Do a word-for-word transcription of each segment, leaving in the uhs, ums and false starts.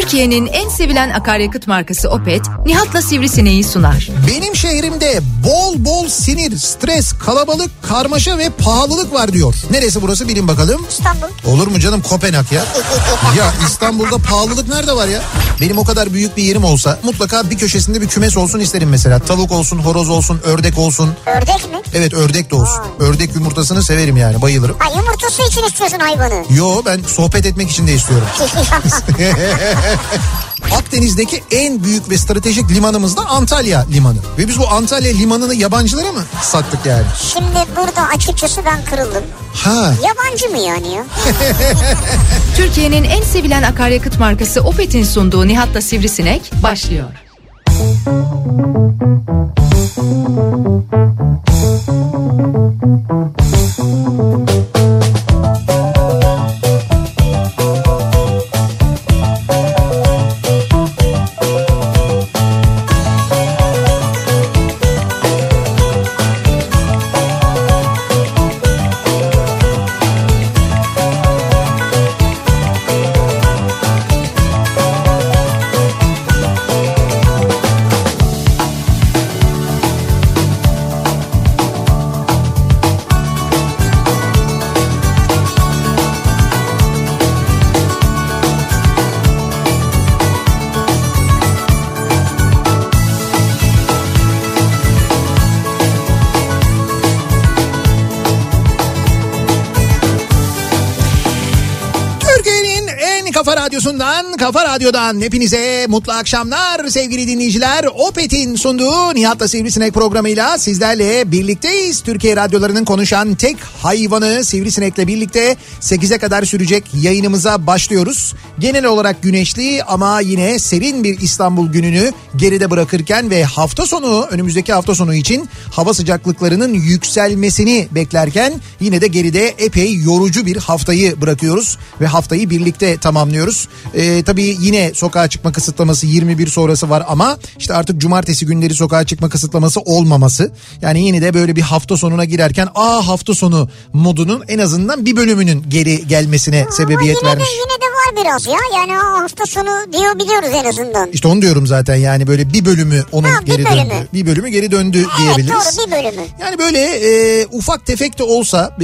Türkiye'nin en sevilen akaryakıt markası Opet, Nihat'la Sivrisineği sunar. Benim şehrimde bol bol sinir, stres, kalabalık, karmaşa ve pahalılık var diyor. Neresi burası bilin bakalım. İstanbul. Olur mu canım, Kopenhag ya. Ya İstanbul'da pahalılık nerede var ya? Benim o kadar büyük bir yerim olsa mutlaka bir köşesinde bir kümes olsun isterim mesela. Tavuk olsun, horoz olsun, ördek olsun. Ördek mi? Evet, ördek de olsun. Aa. Ördek yumurtasını severim yani, bayılırım. Ha, yumurtası için istiyorsun hayvanı. Yo, ben sohbet etmek için de istiyorum. Akdeniz'deki en büyük ve stratejik limanımız da Antalya limanı. Ve biz bu Antalya limanını yabancılara mı sattık yani? Şimdi burada açıkçası ben kırıldım. Ha. Yabancı mı yani ya? Türkiye'nin en sevilen akaryakıt markası Opet'in sunduğu Nihat'la Sivrisinek başlıyor. Kafa Radyo'dan hepinize mutlu akşamlar sevgili dinleyiciler. Opet'in sunduğu Nihat'la Sivrisinek programıyla sizlerle birlikteyiz. Türkiye radyolarının konuşan tek hayvanı Sivrisinek'le birlikte sekize kadar sürecek yayınımıza başlıyoruz. Genel olarak güneşli ama yine serin bir İstanbul gününü geride bırakırken ve hafta sonu, önümüzdeki hafta sonu için hava sıcaklıklarının yükselmesini beklerken yine de geride epey yorucu bir haftayı bırakıyoruz ve haftayı birlikte tamamlıyoruz. Ee, tabii yine sokağa çıkma kısıtlaması yirmi bir sonrası var ama işte artık cumartesi günleri sokağa çıkma kısıtlaması olmaması. Yani yine de böyle bir hafta sonuna girerken aa hafta sonu modunun en azından bir bölümünün geri gelmesine ama sebebiyet yine vermiş. De, yine de var biraz ya yani o hafta sonu diyor biliyoruz en azından. İşte onu diyorum zaten yani böyle bir bölümü onun ha, geri bölümü. döndü. Bir bölümü geri döndü evet, diyebiliriz. Evet doğru, bir bölümü. Yani böyle e, ufak tefek de olsa e,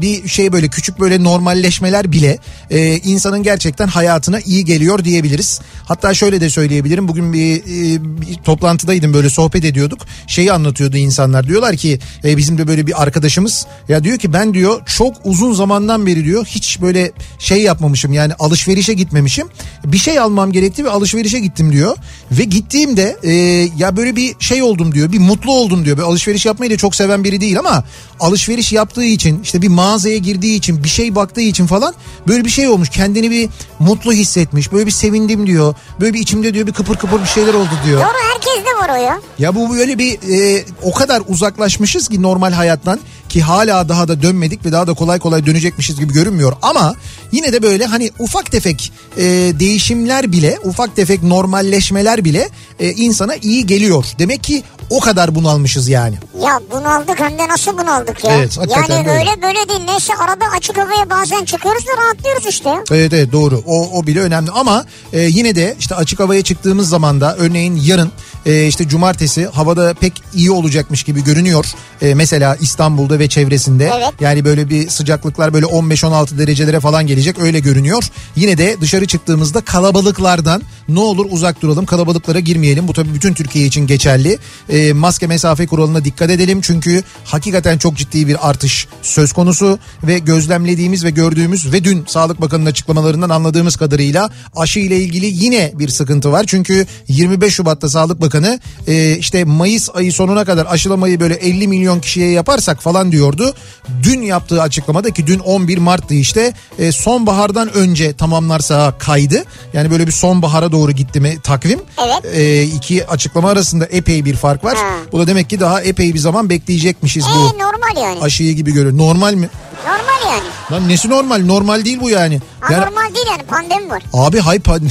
bir şey böyle küçük böyle normalleşmeler bile e, insanın gerçekten hayatına iyi geliyor diyebiliriz. Hatta şöyle de söyleyebilirim. Bugün bir, e, bir toplantıdaydım, böyle sohbet ediyorduk. Şeyi anlatıyordu insanlar. Diyorlar ki e, bizim de böyle bir arkadaşımız ya diyor ki ben diyor çok uzun zamandan beri diyor hiç böyle şey yapmamışım yani alışverişe gitmemişim. Bir şey almam gerekti ve alışverişe gittim diyor. Ve gittiğimde e, ya böyle bir şey oldum diyor. Bir mutlu oldum diyor. Böyle alışveriş yapmayı da çok seven biri değil ama alışveriş yaptığı için işte bir mağazaya girdiği için bir şey baktığı için falan böyle bir şey olmuş. Kendini bir mutlu hissetmiş. Böyle bir sevindim diyor. Böyle bir içimde diyor bir kıpır kıpır bir şeyler oldu diyor. Doğru, herkes de var o ya. Ya bu böyle bir e, o kadar uzaklaşmışız ki normal hayattan ki hala daha da dönmedik ve daha da kolay kolay dönecekmişiz gibi görünmüyor. Ama yine de böyle hani ufak tefek e, değişimler bile, ufak tefek normalleşmeler bile e, insana iyi geliyor. Demek ki o kadar bunalmışız yani. Ya bunaldık hem de nasıl bunaldık ya. Evet, yani öyle öyle böyle değil. Neyse arada açık havaya bazen çıkıyoruz da rahatlıyoruz işte. Evet evet doğru. O, o bile önemli. Ama e, yine de işte açık havaya çıktığımız zaman da örneğin yarın e, işte cumartesi havada pek iyi olacakmış gibi görünüyor. E, mesela İstanbul'da ve çevresinde evet. Yani böyle bir sıcaklıklar böyle on beş on altı derecelere falan gelecek, öyle görünüyor. Yine de dışarı çıktığımızda kalabalıklardan ne olur uzak duralım, kalabalıklara girmeyelim. Bu tabii bütün Türkiye için geçerli. E, maske mesafe kuralına dikkat edelim çünkü hakikaten çok ciddi bir artış söz konusu ve gözlemlediğimiz ve gördüğümüz ve dün Sağlık Bakanı'nın açıklamalarından anladığımız kadarıyla aşı ile ilgili yine bir sıkıntı var. Çünkü yirmi beş Şubat'ta Sağlık Bakanı e, işte Mayıs ayı sonuna kadar aşılamayı böyle elli milyon kişiye yaparsak falan diyordu. Dün yaptığı açıklamada ki dün on bir Mart'tı işte e, sonbahardan önce tamamlarsa kaydı. Yani böyle bir sonbahara doğru gitti mi takvim? Evet. E, iki açıklama arasında epey bir fark var. Ha. Bu da demek ki daha epey bir zaman bekleyecekmişiz e, bu. Normal yani. Aşıyı gibi görünüyor. Normal mi? Normal yani. Lan nesi normal? Normal değil bu yani. Ha, yani normal değil yani, pandemi var. Abi hay pandemi.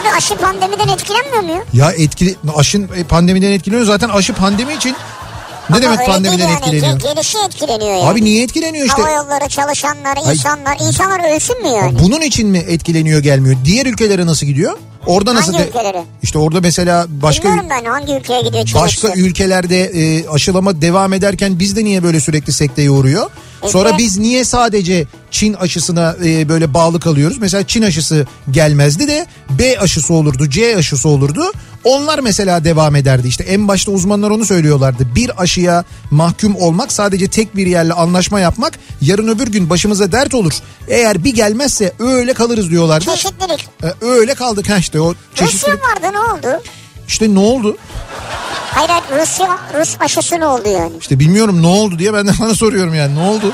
Abi aşı pandemiden etkilenmiyor mu? Ya etkili, aşın pandemiden etkileniyor zaten, aşı pandemi için. Ne demek pandemiden yani, etkileniyor? Gelişi etkileniyor yani. Abi niye etkileniyor işte? Hava yolları, çalışanlar, insanlar. Ay. İnsanlar ölsün mü yani? Bunun için mi etkileniyor, gelmiyor? Diğer ülkelere nasıl gidiyor? Orada nasıl? Hangi de... ülkeleri? İşte orada mesela başka... Bilmiyorum ben hangi ülkeye gidiyor. Başka çalışıyor. Ülkelerde e, aşılama devam ederken bizde niye böyle sürekli sekteye uğruyor? Evet. Sonra biz niye sadece Çin aşısına e, böyle bağlı kalıyoruz? Mesela Çin aşısı gelmezdi de B aşısı olurdu, C aşısı olurdu. Onlar mesela devam ederdi. İşte en başta uzmanlar onu söylüyorlardı. Bir aşıya mahkum olmak, sadece tek bir yerle anlaşma yapmak yarın öbür gün başımıza dert olur. Eğer bir gelmezse öyle kalırız diyorlardı. Çeşitlilik. Ee, öyle kaldık ha işte o çeşitlilik. Rusya vardı, ne oldu? İşte ne oldu? Hayır hayır, Rusya, Rus aşısı ne oldu yani? İşte bilmiyorum ne oldu diye ben de bana soruyorum yani ne oldu?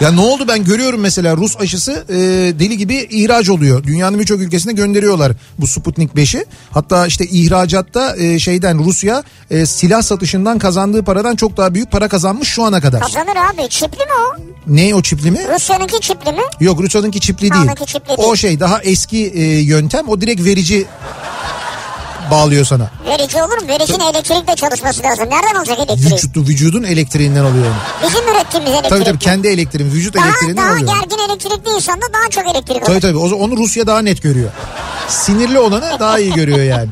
Ya ne oldu, ben görüyorum mesela Rus aşısı e, deli gibi ihraç oluyor. Dünyanın birçok ülkesine gönderiyorlar bu Sputnik beşi. Hatta işte ihracatta e, şeyden Rusya e, silah satışından kazandığı paradan çok daha büyük para kazanmış şu ana kadar. Kazanır abi, çipli mi o? Ne o çipli mi? Rusya'nınki çipli mi? Yok, Rusya'nınki çipli değil. Çipli değil. O şey daha eski e, yöntem, o direkt verici bağlıyor sana. Verici olur mu? Vericinin T- elektrikle çalışması lazım. Nereden olacak elektriği? Vücudu, vücudun elektriğinden alıyor onu. Bizim ürettiğimiz elektrik. Tabii tabii kendi elektriğin, vücut daha, elektriğinden daha alıyor. Daha gergin elektrikli insanda daha çok elektrik alıyor. Tabii tabii onu Rusya daha net görüyor. Sinirli olanı daha iyi görüyor yani.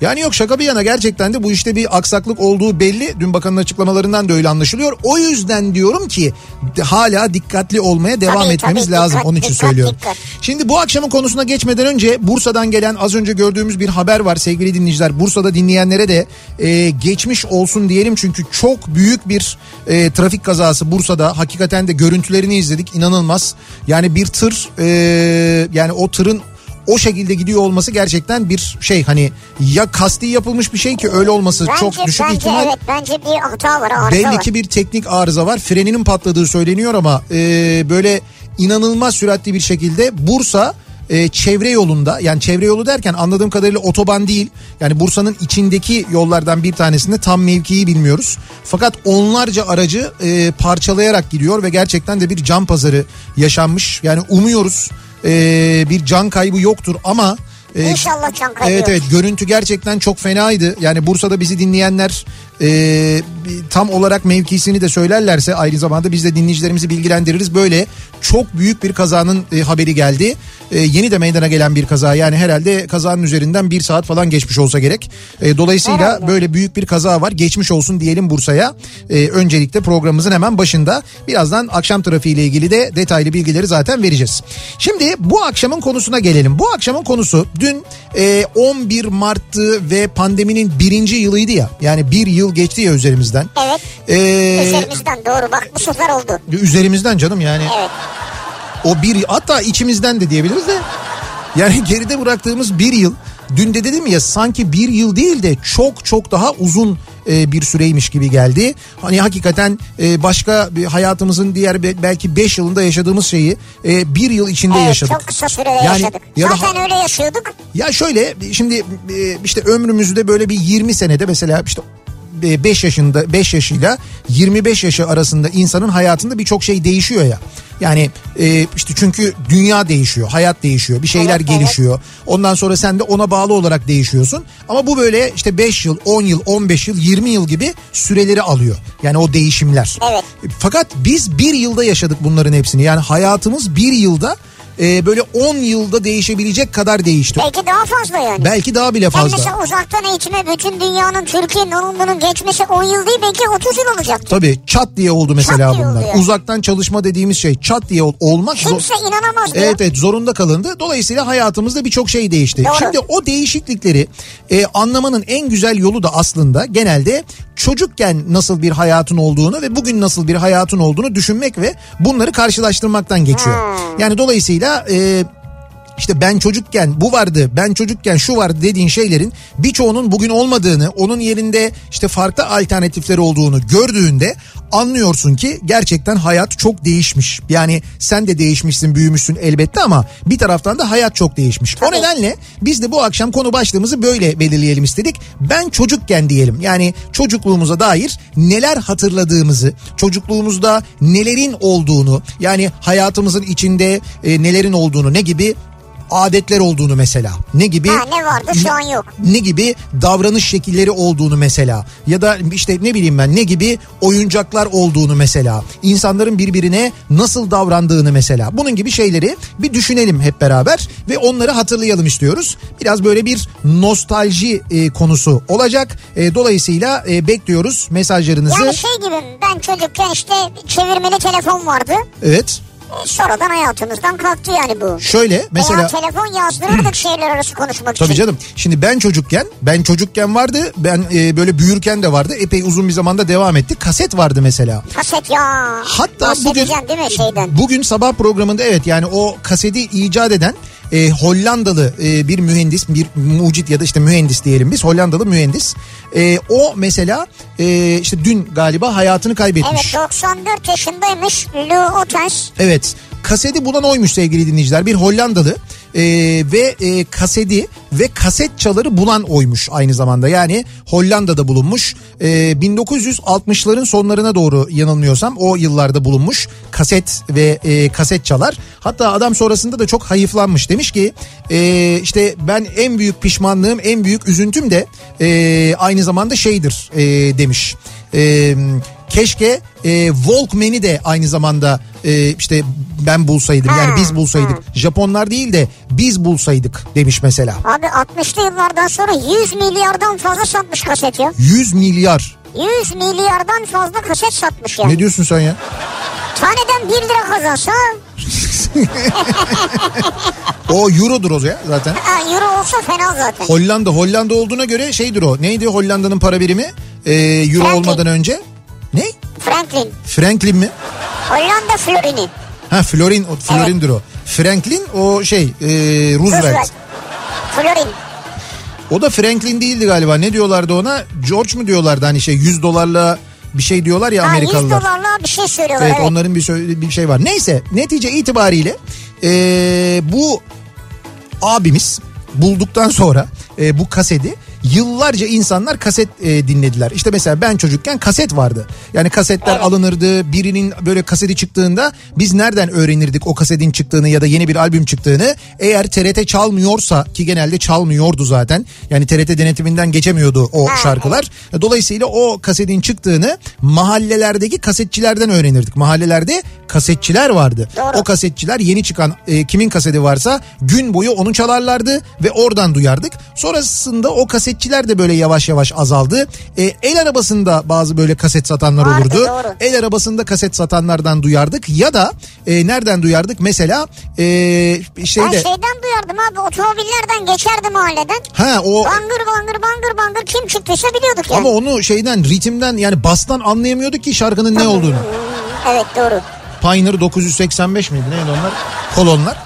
Yani yok şaka bir yana, gerçekten de bu işte bir aksaklık olduğu belli. Dün bakanın açıklamalarından da öyle anlaşılıyor. O yüzden diyorum ki hala dikkatli olmaya devam tabii, etmemiz tabii, lazım. Dikkat, onun için dikkat, söylüyorum. Dikkat. Şimdi bu akşamın konusuna geçmeden önce Bursa'dan gelen az önce gördüğümüz bir haber var sevgili dinleyiciler. Bursa'da dinleyenlere de e, geçmiş olsun diyelim. Çünkü çok büyük bir e, trafik kazası Bursa'da. Hakikaten de görüntülerini izledik. İnanılmaz. Yani bir tır e, yani o tırın o şekilde gidiyor olması gerçekten bir şey, hani ya kasti yapılmış bir şey ki öyle olması bence, çok düşük bence, ihtimal. Evet, bence bir hata var, arıza belli var. Belli ki bir teknik arıza var. Freninin patladığı söyleniyor ama e, böyle inanılmaz süratli bir şekilde Bursa e, çevre yolunda, yani çevre yolu derken anladığım kadarıyla otoban değil. Yani Bursa'nın içindeki yollardan bir tanesinde, tam mevkiyi bilmiyoruz. Fakat onlarca aracı e, parçalayarak gidiyor ve gerçekten de bir can pazarı yaşanmış. Yani umuyoruz Ee, bir can kaybı yoktur ama e, İnşallah can kaybı evet, evet, görüntü gerçekten çok fenaydı. Yani Bursa'da bizi dinleyenler e, tam olarak mevkisini de söylerlerse aynı zamanda biz de dinleyicilerimizi bilgilendiririz. Böyle çok büyük bir kazanın e, haberi geldi. E, yeni de meydana gelen bir kaza. Yani herhalde kazanın üzerinden bir saat falan geçmiş olsa gerek. E, dolayısıyla herhalde böyle büyük bir kaza var. Geçmiş olsun diyelim Bursa'ya. E, öncelikle programımızın hemen başında. Birazdan akşam trafiğiyle ilgili de detaylı bilgileri zaten vereceğiz. Şimdi bu akşamın konusuna gelelim. Bu akşamın konusu dün e, on bir Mart'tı ve pandeminin birinci yılıydı ya. Yani bir yıl geçti ya üzerimizden. Evet. Ee, üzerimizden doğru bak bu sefer oldu. Üzerimizden canım yani. Evet. O bir, hatta içimizden de diyebiliriz de. Yani geride bıraktığımız bir yıl. Dün de dedim ya, sanki bir yıl değil de çok çok daha uzun bir süreymiş gibi geldi. Hani hakikaten başka hayatımızın diğer belki beş yılında yaşadığımız şeyi bir yıl içinde evet, yaşadık. Çok kısa sürede yani yaşadık. Ya zaten da, öyle yaşıyorduk. Ya şöyle şimdi işte ömrümüzde böyle bir yirmi senede mesela işte beş yaşında beş yaşıyla yirmi beş yaşı arasında insanın hayatında birçok şey değişiyor ya. Yani e, işte çünkü dünya değişiyor, hayat değişiyor, bir şeyler evet, gelişiyor. Evet. Ondan sonra sen de ona bağlı olarak değişiyorsun. Ama bu böyle işte beş yıl, on yıl, on beş yıl, yirmi yıl gibi süreleri alıyor. Yani o değişimler. Evet. Fakat biz bir yılda yaşadık bunların hepsini. Yani hayatımız bir yılda Ee, böyle on yılda değişebilecek kadar değişti. Belki daha fazla yani. Belki daha bile fazla. Yani mesela uzaktan eğitime bütün dünyanın, Türkiye'nin, onun bunun geçmesi on yıl değil belki otuz yıl olacak. Tabii çat diye oldu mesela diye bunlar. Oldu yani. Uzaktan çalışma dediğimiz şey çat diye ol- olmak. Kimse zor- inanamaz diyor. Evet evet, zorunda kalındı. Dolayısıyla hayatımızda birçok şey değişti. Doğru. Şimdi o değişiklikleri e, anlamanın en güzel yolu da aslında genelde çocukken nasıl bir hayatın olduğunu ve bugün nasıl bir hayatın olduğunu düşünmek ve bunları karşılaştırmaktan geçiyor. Hmm. Yani dolayısıyla Ee, işte ben çocukken bu vardı, ben çocukken şu vardı dediğin şeylerin birçoğunun bugün olmadığını, onun yerinde işte farklı alternatifleri olduğunu gördüğünde anlıyorsun ki gerçekten hayat çok değişmiş. Yani sen de değişmişsin, büyümüşsün elbette ama bir taraftan da hayat çok değişmiş. Tabii. O nedenle biz de bu akşam konu başlığımızı böyle belirleyelim istedik. Ben çocukken diyelim, yani çocukluğumuza dair neler hatırladığımızı, çocukluğumuzda nelerin olduğunu, yani hayatımızın içinde e, nelerin olduğunu, ne gibi adetler olduğunu mesela. Ne gibi? Ha, ne vardı şu ne, an yok. Ne gibi davranış şekilleri olduğunu mesela. Ya da işte ne bileyim ben ne gibi oyuncaklar olduğunu mesela. İnsanların birbirine nasıl davrandığını mesela. Bunun gibi şeyleri bir düşünelim hep beraber ve onları hatırlayalım istiyoruz. Biraz böyle bir nostalji e, konusu olacak. E, dolayısıyla e, bekliyoruz mesajlarınızı. Yani şey gibi, ben çocukken işte çevirmeli telefon vardı. Evet. Sonradan hayatımızdan kalktı yani bu. Şöyle mesela. Veya telefon yazdırırdık şehirler arası konuşmak için. Tabii canım. Şimdi ben çocukken, ben çocukken vardı. Ben e, böyle büyürken de vardı. Epey uzun bir zamanda devam etti. Kaset vardı mesela. Kaset ya. Hatta bugün, değil mi şeyden? Bugün sabah programında evet yani o kaseti icat eden E, Hollandalı e, bir mühendis, bir mucit ya da işte mühendis diyelim biz, Hollandalı mühendis. E, o mesela e, işte dün galiba hayatını kaybetmiş. Evet, doksan dört yaşındaymış Lou Otters. Evet, kaseti bulan oymuş sevgili dinleyiciler, bir Hollandalı e, ve e, kaseti ve kaset çaları bulan oymuş aynı zamanda. Yani Hollanda'da bulunmuş, e, bin dokuz yüz altmışların sonlarına doğru yanılmıyorsam o yıllarda bulunmuş kaset ve e, kaset çalar. Hatta adam sonrasında da çok hayıflanmış, demiş ki e, işte ben en büyük pişmanlığım, en büyük üzüntüm de e, aynı zamanda şeydir e, demiş. E, keşke e, Walkman'i de aynı zamanda e, işte ben bulsaydım ha, yani biz bulsaydık. Ha. Japonlar değil de biz bulsaydık demiş mesela. Abi altmışlı yıllardan sonra yüz milyardan fazla satmış kaset ya. yüz milyar. yüz milyardan fazla kaset satmış ya. Ne diyorsun sen ya? Taneden bir lira kazansa... O eurodur o ya zaten. Ha, euro olsa fena zaten. Hollanda, Hollanda olduğuna göre şeydir o. Neydi Hollanda'nın para birimi? Ee, euro Franklin. Olmadan önce. Ne? Franklin. Franklin mi? Hollanda florini. Ha florin, o, florindir evet. O. Franklin o şey e, Roosevelt. Roosevelt. Florin. O da Franklin değildi galiba. Ne diyorlardı ona? George mu diyorlardı hani şey yüz dolarla bir şey diyorlar ya Amerikalılar. Ha, yüz dolarla bir şey söylüyorlar. Evet, evet. Onların bir, bir şey var. Neyse, netice itibariyle e, bu abimiz bulduktan sonra e, bu kaseti yıllarca insanlar kaset e, dinlediler. İşte mesela ben çocukken kaset vardı. Yani kasetler evet. Alınırdı. Birinin böyle kaseti çıktığında biz nereden öğrenirdik o kasetin çıktığını ya da yeni bir albüm çıktığını? Eğer T R T çalmıyorsa, ki genelde çalmıyordu zaten. Yani T R T denetiminden geçemiyordu o evet. Şarkılar. Dolayısıyla o kasetin çıktığını mahallelerdeki kasetçilerden öğrenirdik. Mahallelerde kasetçiler vardı. Doğru. O kasetçiler yeni çıkan e, kimin kaseti varsa gün boyu onu çalarlardı ve oradan duyardık. Sonrasında o kaset kasetçiler de böyle yavaş yavaş azaldı. E, el arabasında bazı böyle kaset satanlar vardı, olurdu. Doğru. El arabasında kaset satanlardan duyardık ya da e, nereden duyardık? Mesela e, şeyde... Ben şeyden duyardım abi, otomobillerden geçerdi mahalleden. Ha, o... Bangır bangır bangır bangır kim çıktıysa biliyorduk yani. Ama onu şeyden, ritimden yani bastan anlayamıyorduk ki şarkının ne olduğunu. Evet doğru. Pioneer dokuz yüz seksen beş miydi neydi onlar? Kolonlar.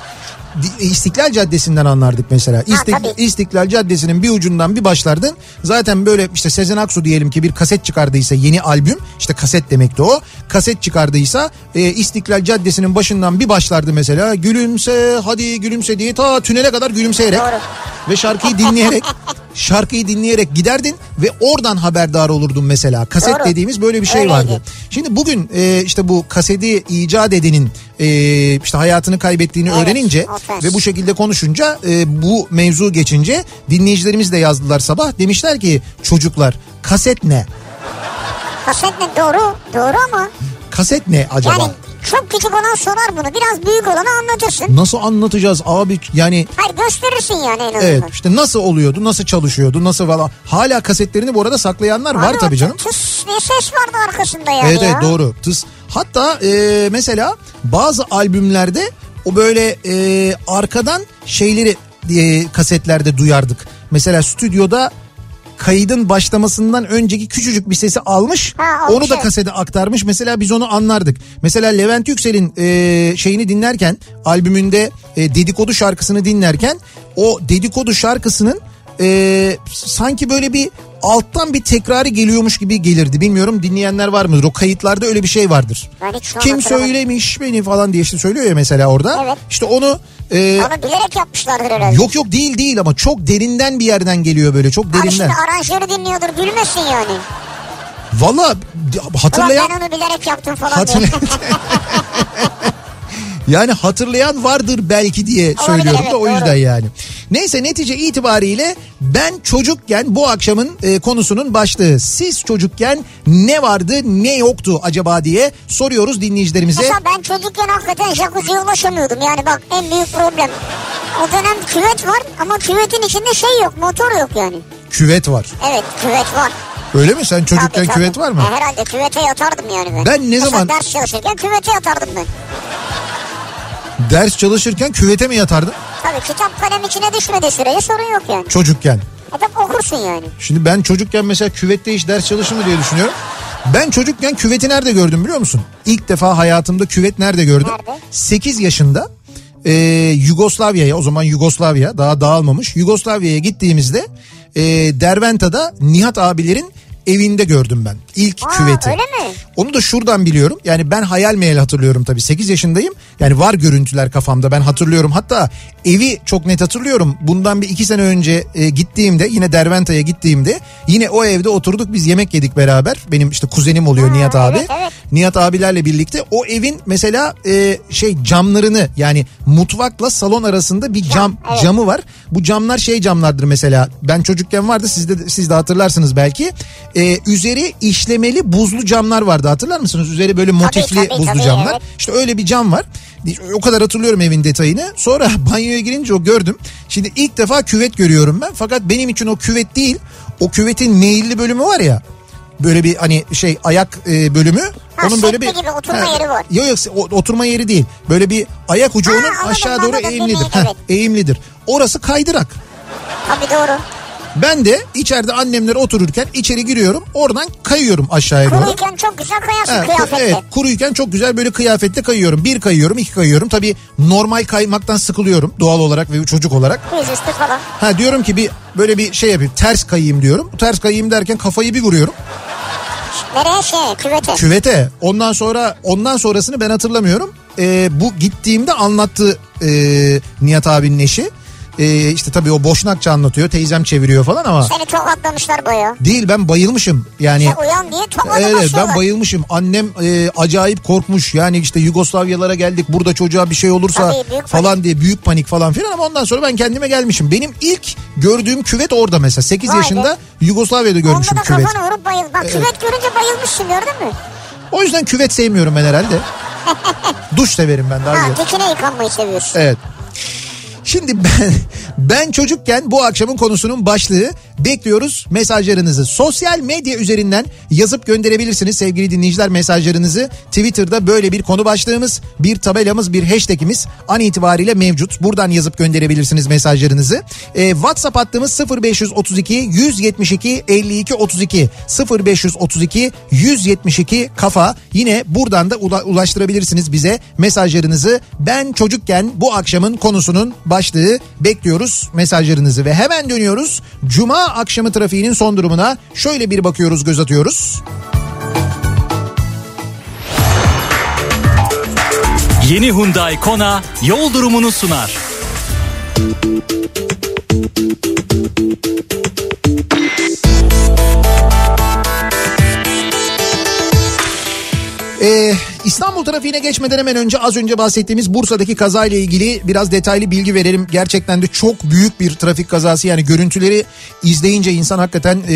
İstiklal Caddesi'nden anlardık mesela. İstik- ha, İstiklal Caddesi'nin bir ucundan bir başlardın. Zaten böyle işte Sezen Aksu diyelim ki bir kaset çıkardıysa, yeni albüm işte kaset demekti o. Kaset çıkardıysa e, İstiklal Caddesi'nin başından bir başlardı mesela. Gülümse hadi gülümse diye ta tünele kadar gülümseyerek. Doğru. Ve şarkıyı dinleyerek şarkıyı dinleyerek giderdin ve oradan haberdar olurdun mesela. Kaset doğru. Dediğimiz böyle bir şey öyleydi. Vardı. Şimdi bugün e, işte bu kaseti icat edenin e, işte hayatını kaybettiğini evet, öğrenince aferin. Ve bu şekilde konuşunca e, bu mevzu geçince dinleyicilerimiz de yazdılar sabah. Demişler ki çocuklar kaset ne? Kaset ne? Doğru. Doğru ama. Kaset ne acaba? Yani çok küçük olan sorar bunu. Biraz büyük olanı anlatırsın. Nasıl anlatacağız abi? Yani... Hayır gösterirsin yani en azından. Evet işte nasıl oluyordu, nasıl çalışıyordu, nasıl falan. Hala kasetlerini bu arada saklayanlar abi var o, tabii canım. Tıs ne ses vardı arkasında yani evet, ya. Evet doğru tıs. Hatta e, mesela bazı albümlerde o böyle e, arkadan şeyleri e, kasetlerde duyardık. Mesela stüdyoda kaydın başlamasından önceki küçücük bir sesi almış ha, onu şey. Da kasete aktarmış mesela, biz onu anlardık. Mesela Levent Yüksel'in e, şeyini dinlerken albümünde e, dedikodu şarkısını dinlerken o dedikodu şarkısının e, sanki böyle bir alttan bir tekrarı geliyormuş gibi gelirdi. Bilmiyorum dinleyenler var mıdır? O kayıtlarda öyle bir şey vardır. Kim söylemiş beni falan diye işte söylüyor ya mesela orada. Evet. İşte onu... E, onu bilerek yapmışlardır herhalde. Yok yok değil değil ama çok derinden bir yerden geliyor böyle, çok derinden. Abi şimdi aranjörü dinliyordur, gülmesin yani. Valla hatırlayan... Ulan ben onu bilerek yaptım falan hatırlayan... Yani hatırlayan vardır belki diye söylüyorum evet, da o yüzden doğru. Yani. Neyse, netice itibariyle ben çocukken bu akşamın e, konusunun başlığı. Siz çocukken ne vardı ne yoktu acaba diye soruyoruz dinleyicilerimize. Mesela ben çocukken hakikaten jacuzziye ulaşamıyordum. Yani bak, en büyük problem. O dönem küvet var ama küvetin içinde şey yok, motor yok yani. Küvet var. Evet, küvet var. Öyle mi? Sen çocukken tabii, tabii. küvet var mı? E, herhalde küvete yatardım yani ben. Ben ne Mesela zaman? Ders çalışırken küvete yatardım ben. Ders çalışırken küvete mi yatardın? Tabii, kitap kalem içine düşmediği sürece sorun yok yani. Çocukken. E tabii, okursun yani. Şimdi ben çocukken mesela küvette hiç ders çalışır mı diye düşünüyorum. Ben çocukken küveti nerede gördüm biliyor musun? İlk defa hayatımda küvet nerede gördüm? Nerede? sekiz yaşında e, Yugoslavya'ya, o zaman Yugoslavya daha dağılmamış. Yugoslavya'ya gittiğimizde e, Derventa'da Nihat abilerin evinde gördüm ben ilk Aa, küveti. Öyle mi? Onu da şuradan biliyorum. Yani ben hayal meyal hatırlıyorum tabii. sekiz yaşındayım. Yani var görüntüler kafamda, ben hatırlıyorum. Hatta evi çok net hatırlıyorum. Bundan bir iki sene önce e, gittiğimde, yine Derventa'ya gittiğimde yine o evde oturduk, biz yemek yedik beraber. Benim işte kuzenim oluyor ha, Nihat abi. Evet, evet. Nihat abilerle birlikte o evin mesela e, şey camlarını, yani mutfakla salon arasında bir cam ya, evet. camı var. Bu camlar şey camlardır mesela. Ben çocukken vardı, siz de, siz de hatırlarsınız belki. Ee, üzeri işlemeli buzlu camlar vardı, hatırlar mısınız? Üzeri böyle motifli tabii, tabii, buzlu tabii, camlar. Evet. İşte öyle bir cam var. O kadar hatırlıyorum evin detayını. Sonra banyoya girince o gördüm. Şimdi ilk defa küvet görüyorum ben. Fakat benim için o küvet değil. O küvetin meyilli bölümü var ya. Böyle bir hani şey ayak e, bölümü. Ha, onun böyle bir gibi oturma ha, yeri var. Yok yok, oturma yeri değil. Böyle bir ayak ucu ha, onun aşağı anladım, doğru anladım, eğimlidir. Değil, evet. ha, eğimlidir. Orası kaydırak. Tabii, doğru. Ben de içeride annemler otururken içeri giriyorum, oradan kayıyorum aşağıya doğru. Kuruyken çok güzel kayarsın evet, kıyafetle. Evet, kuruyken çok güzel böyle kıyafetle kayıyorum. Bir kayıyorum, iki kayıyorum. Tabii normal kaymaktan sıkılıyorum doğal olarak ve çocuk olarak. Yüzüstü falan. Ha, diyorum ki bir böyle bir şey yapayım, ters kayayım diyorum. Ters kayayım derken kafayı bir vuruyorum. Nereye şey? Küvete. Küvete. Ondan sonra ondan sonrasını ben hatırlamıyorum. Ee, bu gittiğimde anlattı e, Nihat abinin eşi. Ee, işte tabii o boşnakça anlatıyor, teyzem çeviriyor falan ama. Seni tokatlamışlar bayağı. Değil, ben bayılmışım yani. Sen uyan diye tokatlamışlar. Evet, ben bayılmışım. Annem e, acayip korkmuş yani, işte Yugoslavyalara geldik, burada çocuğa bir şey olursa tabii, falan panik. diye büyük panik falan filan, ama ondan sonra ben kendime gelmişim. Benim ilk gördüğüm küvet orada mesela, sekiz Vay yaşında be. Yugoslavya'da görmüşüm küvet. Onda da küvet. Kafanı vurup bayıl. Bak evet. Küvet görünce bayılmışsın, gördün mü? O yüzden küvet sevmiyorum ben herhalde. Duş severim ben daha. Ha, dikine yıkanmayı seviyorsun. Evet. Şimdi ben ben çocukken bu akşamın konusunun başlığı. Bekliyoruz mesajlarınızı. Sosyal medya üzerinden yazıp gönderebilirsiniz sevgili dinleyiciler mesajlarınızı. Twitter'da böyle bir konu başlığımız, bir tabelamız, bir hashtagimiz an itibariyle mevcut. Buradan yazıp gönderebilirsiniz mesajlarınızı. Ee, WhatsApp hattımız sıfır beş yüz otuz iki yüz yetmiş iki elli iki otuz iki sıfır beş yüz otuz iki yüz yetmiş iki kafa. Yine buradan da ulaştırabilirsiniz bize mesajlarınızı. Ben çocukken bu akşamın konusunun başlığı. Bekliyoruz mesajlarınızı ve hemen dönüyoruz. Cuma akşamı trafiğinin son durumuna şöyle bir bakıyoruz, göz atıyoruz. Yeni Hyundai Kona yol durumunu sunar. Ee, İstanbul trafiğine geçmeden hemen önce az önce bahsettiğimiz Bursa'daki kazayla ilgili biraz detaylı bilgi verelim. Gerçekten de çok büyük bir trafik kazası, yani görüntüleri izleyince insan hakikaten e,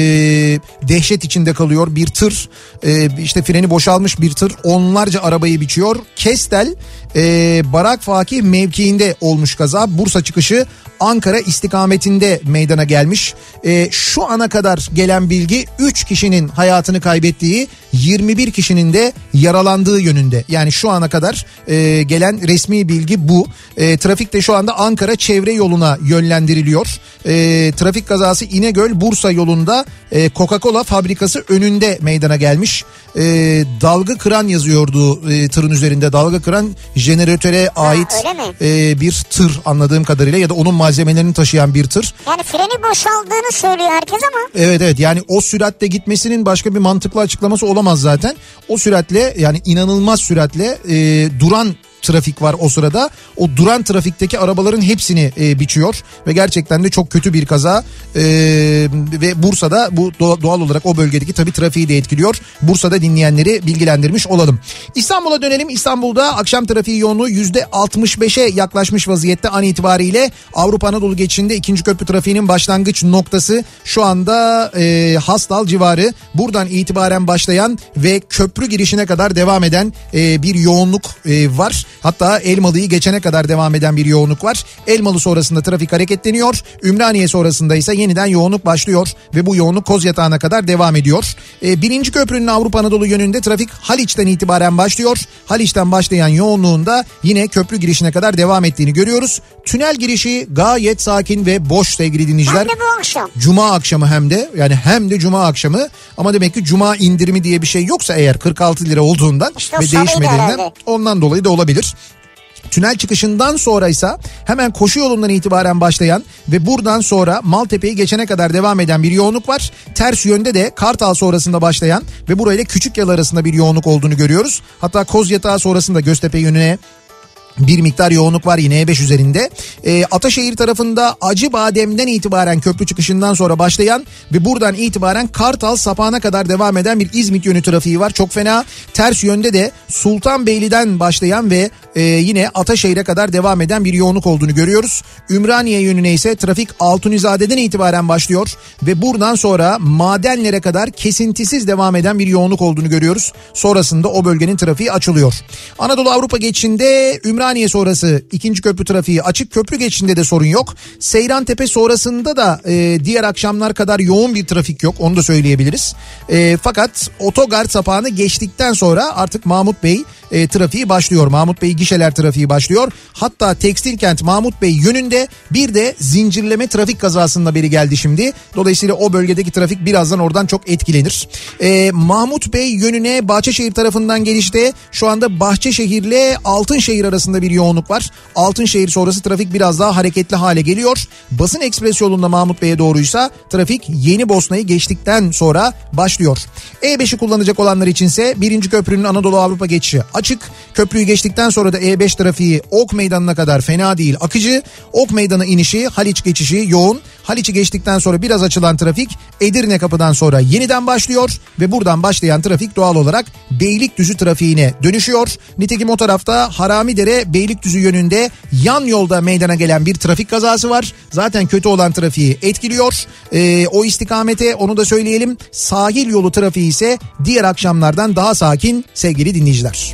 dehşet içinde kalıyor. Bir tır e, işte freni boşalmış bir tır onlarca arabayı biçiyor. Kestel e, Barak Fakih mevkiinde olmuş kaza. Bursa çıkışı Ankara istikametinde meydana gelmiş. E, şu ana kadar gelen bilgi üç kişinin hayatını kaybettiği, yirmi bir kişinin de yaralandığı yönünde. Yani şu ana kadar e, gelen resmi bilgi bu. E, trafik de şu anda Ankara çevre yoluna yönlendiriliyor. E, trafik kazası İnegöl Bursa yolunda e, Coca-Cola fabrikası önünde meydana gelmiş. E, dalga kıran yazıyordu e, tırın üzerinde. Dalga kıran jeneratöre ha, ait e, bir tır anladığım kadarıyla, ya da onun malzemelerini taşıyan bir tır. Yani freni boşaldığını söylüyor herkes ama. Evet evet, yani o süratle gitmesinin başka bir mantıklı açıklaması olamaz zaten. O süratle, yani inanılmaz süratle e, duran trafik var o sırada. O duran trafikteki arabaların hepsini e, biçiyor ve gerçekten de çok kötü bir kaza e, ve Bursa'da bu doğal olarak o bölgedeki tabii trafiği de etkiliyor. Bursa'da dinleyenleri bilgilendirmiş olalım. İstanbul'a dönelim. İstanbul'da akşam trafiği yoğunluğu yüzde altmış beşe yaklaşmış vaziyette an itibariyle. Avrupa Anadolu geçişinde ikinci köprü trafiğinin başlangıç noktası şu anda e, Hastal civarı. Buradan itibaren başlayan ve köprü girişine kadar devam eden e, bir yoğunluk e, var. Hatta Elmalı'yı geçene kadar devam eden bir yoğunluk var. Elmalı sonrasında trafik hareketleniyor. Ümraniye sonrasında ise yeniden yoğunluk başlıyor ve bu yoğunluk Kozyatağı'na kadar devam ediyor. E, birinci köprünün Avrupa Anadolu yönünde trafik Haliç'ten itibaren başlıyor. Haliç'ten başlayan yoğunluğunda yine köprü girişine kadar devam ettiğini görüyoruz. Tünel girişi gayet sakin ve boş sevgili dinleyiciler. Hem de bu akşam. Cuma akşamı hem de yani hem de cuma akşamı ama demek ki cuma indirimi diye bir şey yoksa eğer kırk altı lira olduğundan işte ve değişmediğinden ondan dolayı da olabilir. Tünel çıkışından sonra ise hemen koşu yolundan itibaren başlayan ve buradan sonra Maltepe'yi geçene kadar devam eden bir yoğunluk var. Ters yönde de Kartal sonrasında başlayan ve burayla Küçükyalı arasında bir yoğunluk olduğunu görüyoruz. Hatta Kozyatağı sonrasında Göztepe yönüne bir miktar yoğunluk var yine E beş üzerinde. E, Ataşehir tarafında Acıbadem'den itibaren köprü çıkışından sonra başlayan ve buradan itibaren Kartal Sapan'a kadar devam eden bir İzmit yönü trafiği var. Çok fena. Ters yönde de Sultanbeyli'den başlayan ve e, yine Ataşehir'e kadar devam eden bir yoğunluk olduğunu görüyoruz. Ümraniye yönüne ise trafik Altunizade'den itibaren başlıyor ve buradan sonra Madenler'e kadar kesintisiz devam eden bir yoğunluk olduğunu görüyoruz. Sonrasında o bölgenin trafiği açılıyor. Anadolu Avrupa geçişinde Ümraniye Ümraniye sonrası ikinci köprü trafiği açık, köprü geçişinde de sorun yok. Seyrantepe sonrasında da e, diğer akşamlar kadar yoğun bir trafik yok, onu da söyleyebiliriz. E, fakat otogar sapağını geçtikten sonra artık Mahmut Bey e, trafiği başlıyor. Mahmut Bey gişeler trafiği başlıyor. Hatta Tekstilkent Mahmut Bey yönünde bir de zincirleme trafik kazasında biri geldi şimdi. Dolayısıyla o bölgedeki trafik birazdan oradan çok etkilenir. E, Mahmut Bey yönüne Bahçeşehir tarafından gelişte şu anda Bahçeşehir ile Altınşehir arasında bir yoğunluk var. Altınşehir sonrası trafik biraz daha hareketli hale geliyor. Basın Ekspres yolunda Mahmut Bey'e doğruysa trafik Yeni Bosna'yı geçtikten sonra başlıyor. E beşi kullanacak olanlar içinse birinci köprünün Anadolu Avrupa geçişi açık. Köprüyü geçtikten sonra da E beş trafiği Ok Meydanı'na kadar fena değil, akıcı. Ok Meydanı inişi, Haliç geçişi yoğun. Haliç'i geçtikten sonra biraz açılan trafik Edirne kapıdan sonra yeniden başlıyor ve buradan başlayan trafik doğal olarak Beylikdüzü trafiğine dönüşüyor. Nitekim o tarafta Haramidere Beylikdüzü yönünde yan yolda meydana gelen bir trafik kazası var. Zaten kötü olan trafiği etkiliyor. Ee, o istikamete onu da söyleyelim. Sahil yolu trafiği ise diğer akşamlardan daha sakin sevgili dinleyiciler.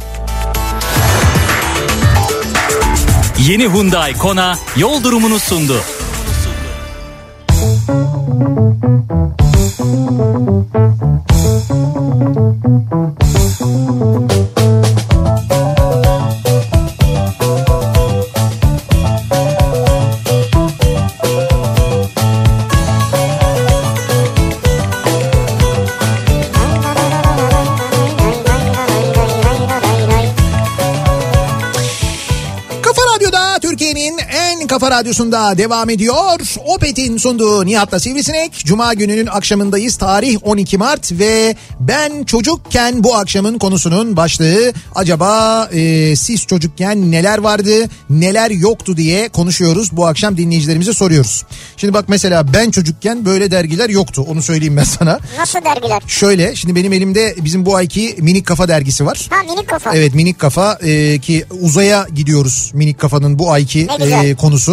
Yeni Hyundai Kona yol durumunu sundu. Kafa Radyosu'nda devam ediyor. Opet'in sunduğu Nihat'la Sivrisinek. Cuma gününün akşamındayız. Tarih on iki Mart ve ben çocukken bu akşamın konusunun başlığı. Acaba e, siz çocukken neler vardı, neler yoktu diye konuşuyoruz. Bu akşam dinleyicilerimize soruyoruz. Şimdi bak mesela ben çocukken böyle dergiler yoktu. Onu söyleyeyim ben sana. Nasıl dergiler? Şöyle şimdi benim elimde bizim bu ayki Minik Kafa dergisi var. Ha Minik Kafa. Evet Minik Kafa e, ki uzaya gidiyoruz Minik Kafa'nın bu ayki e, konusu.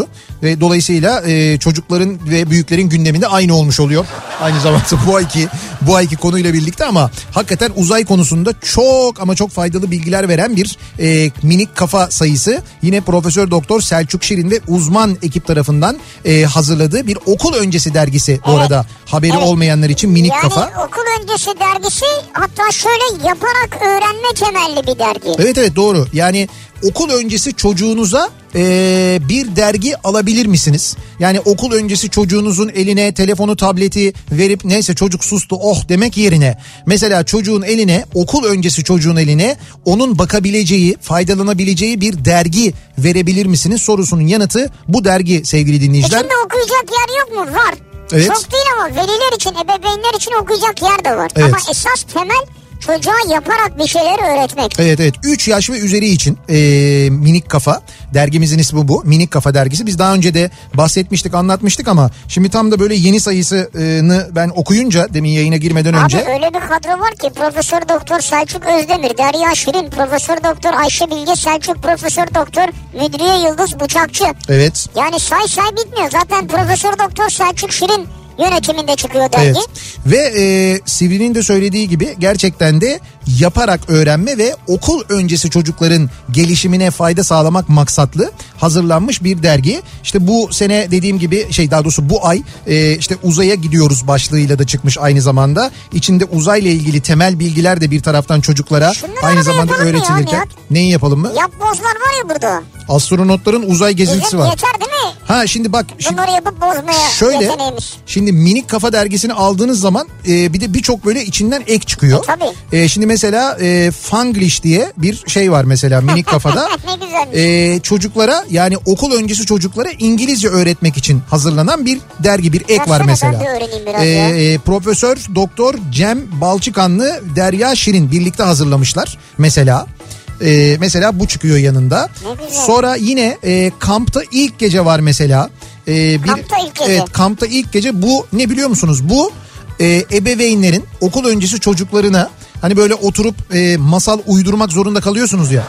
Ve dolayısıyla e, çocukların ve büyüklerin gündeminde aynı olmuş oluyor. Aynı zamanda bu ayki bu ayki konuyla birlikte ama hakikaten uzay konusunda çok ama çok faydalı bilgiler veren bir e, Minik Kafa sayısı. Yine Profesör Doktor Selçuk Şirin ve uzman ekip tarafından e, hazırladığı bir okul öncesi dergisi bu evet. arada. Haberi evet. olmayanlar için Minik yani Kafa. Yani okul öncesi dergisi hatta şöyle yaparak öğrenme temelli bir dergi. Evet evet doğru. Yani okul öncesi çocuğunuza Ee, bir dergi alabilir misiniz? Yani okul öncesi çocuğunuzun eline telefonu, tableti verip neyse çocuk sustu oh demek yerine mesela çocuğun eline, okul öncesi çocuğun eline onun bakabileceği, faydalanabileceği bir dergi verebilir misiniz? Sorusunun yanıtı bu dergi sevgili dinleyiciler. E şimdi okuyacak yer yok mu? Var. Evet. Çok değil ama veliler için, ebeveynler için okuyacak yer de var. Evet. Ama esas temel çocuğa yaparak bir şeyler öğretmek. Evet evet, üç yaş ve üzeri için e, Minik Kafa dergimizin ismi bu, Minik Kafa dergisi. Biz daha önce de bahsetmiştik, anlatmıştık ama şimdi tam da böyle yeni sayısını ben okuyunca demin yayına girmeden önce. Abi öyle bir kadro var ki: Profesör Doktor Selçuk Özdemir, Derya Şirin, Profesör Doktor Ayşe Bilge Selçuk, Profesör Doktor Müdriye Yıldız Bıçakçı. Evet. Yani say say bitmiyor. Zaten Profesör Doktor Selçuk Şirin yönetiminde çıkıyor dergi. Evet. Ve e, Sivri'nin de söylediği gibi gerçekten de yaparak öğrenme ve okul öncesi çocukların gelişimine fayda sağlamak maksatlı hazırlanmış bir dergi. İşte bu sene dediğim gibi şey daha doğrusu bu ay e, işte uzaya gidiyoruz başlığıyla da çıkmış aynı zamanda. İçinde uzayla ilgili temel bilgiler de bir taraftan çocuklara şunları aynı zamanda öğretilirken. Ya, neyi yapalım mı? Yapbozlar var ya burada. Astronotların uzay gezintisi Bizim var. Yeter değil mi? Ha şimdi bak. Şimdi, bunları yapıp bozmaya şöyle, yeteneğimiz. Şimdi Minik Kafa dergisini aldığınız zaman e, bir de birçok böyle içinden ek çıkıyor. E, tabii. E, şimdi mesela e, Fanglish diye bir şey var mesela Minik Kafa'da. Ne güzelmiş. E, çocuklara yani okul öncesi çocuklara İngilizce öğretmek için hazırlanan bir dergi, bir ek Versene var mesela. Ben de öğreneyim biraz e, ya. E, Profesör Doktor Cem Balçıkanlı, Derya Şirin birlikte hazırlamışlar mesela. Ee, mesela bu çıkıyor yanında. Sonra yine e, kampta ilk gece var mesela. Ee, bir, kampta ilk gece. Evet, kampta ilk gece. Bu ne biliyor musunuz? Bu e, ebeveynlerin okul öncesi çocuklarına hani böyle oturup e, masal uydurmak zorunda kalıyorsunuz ya.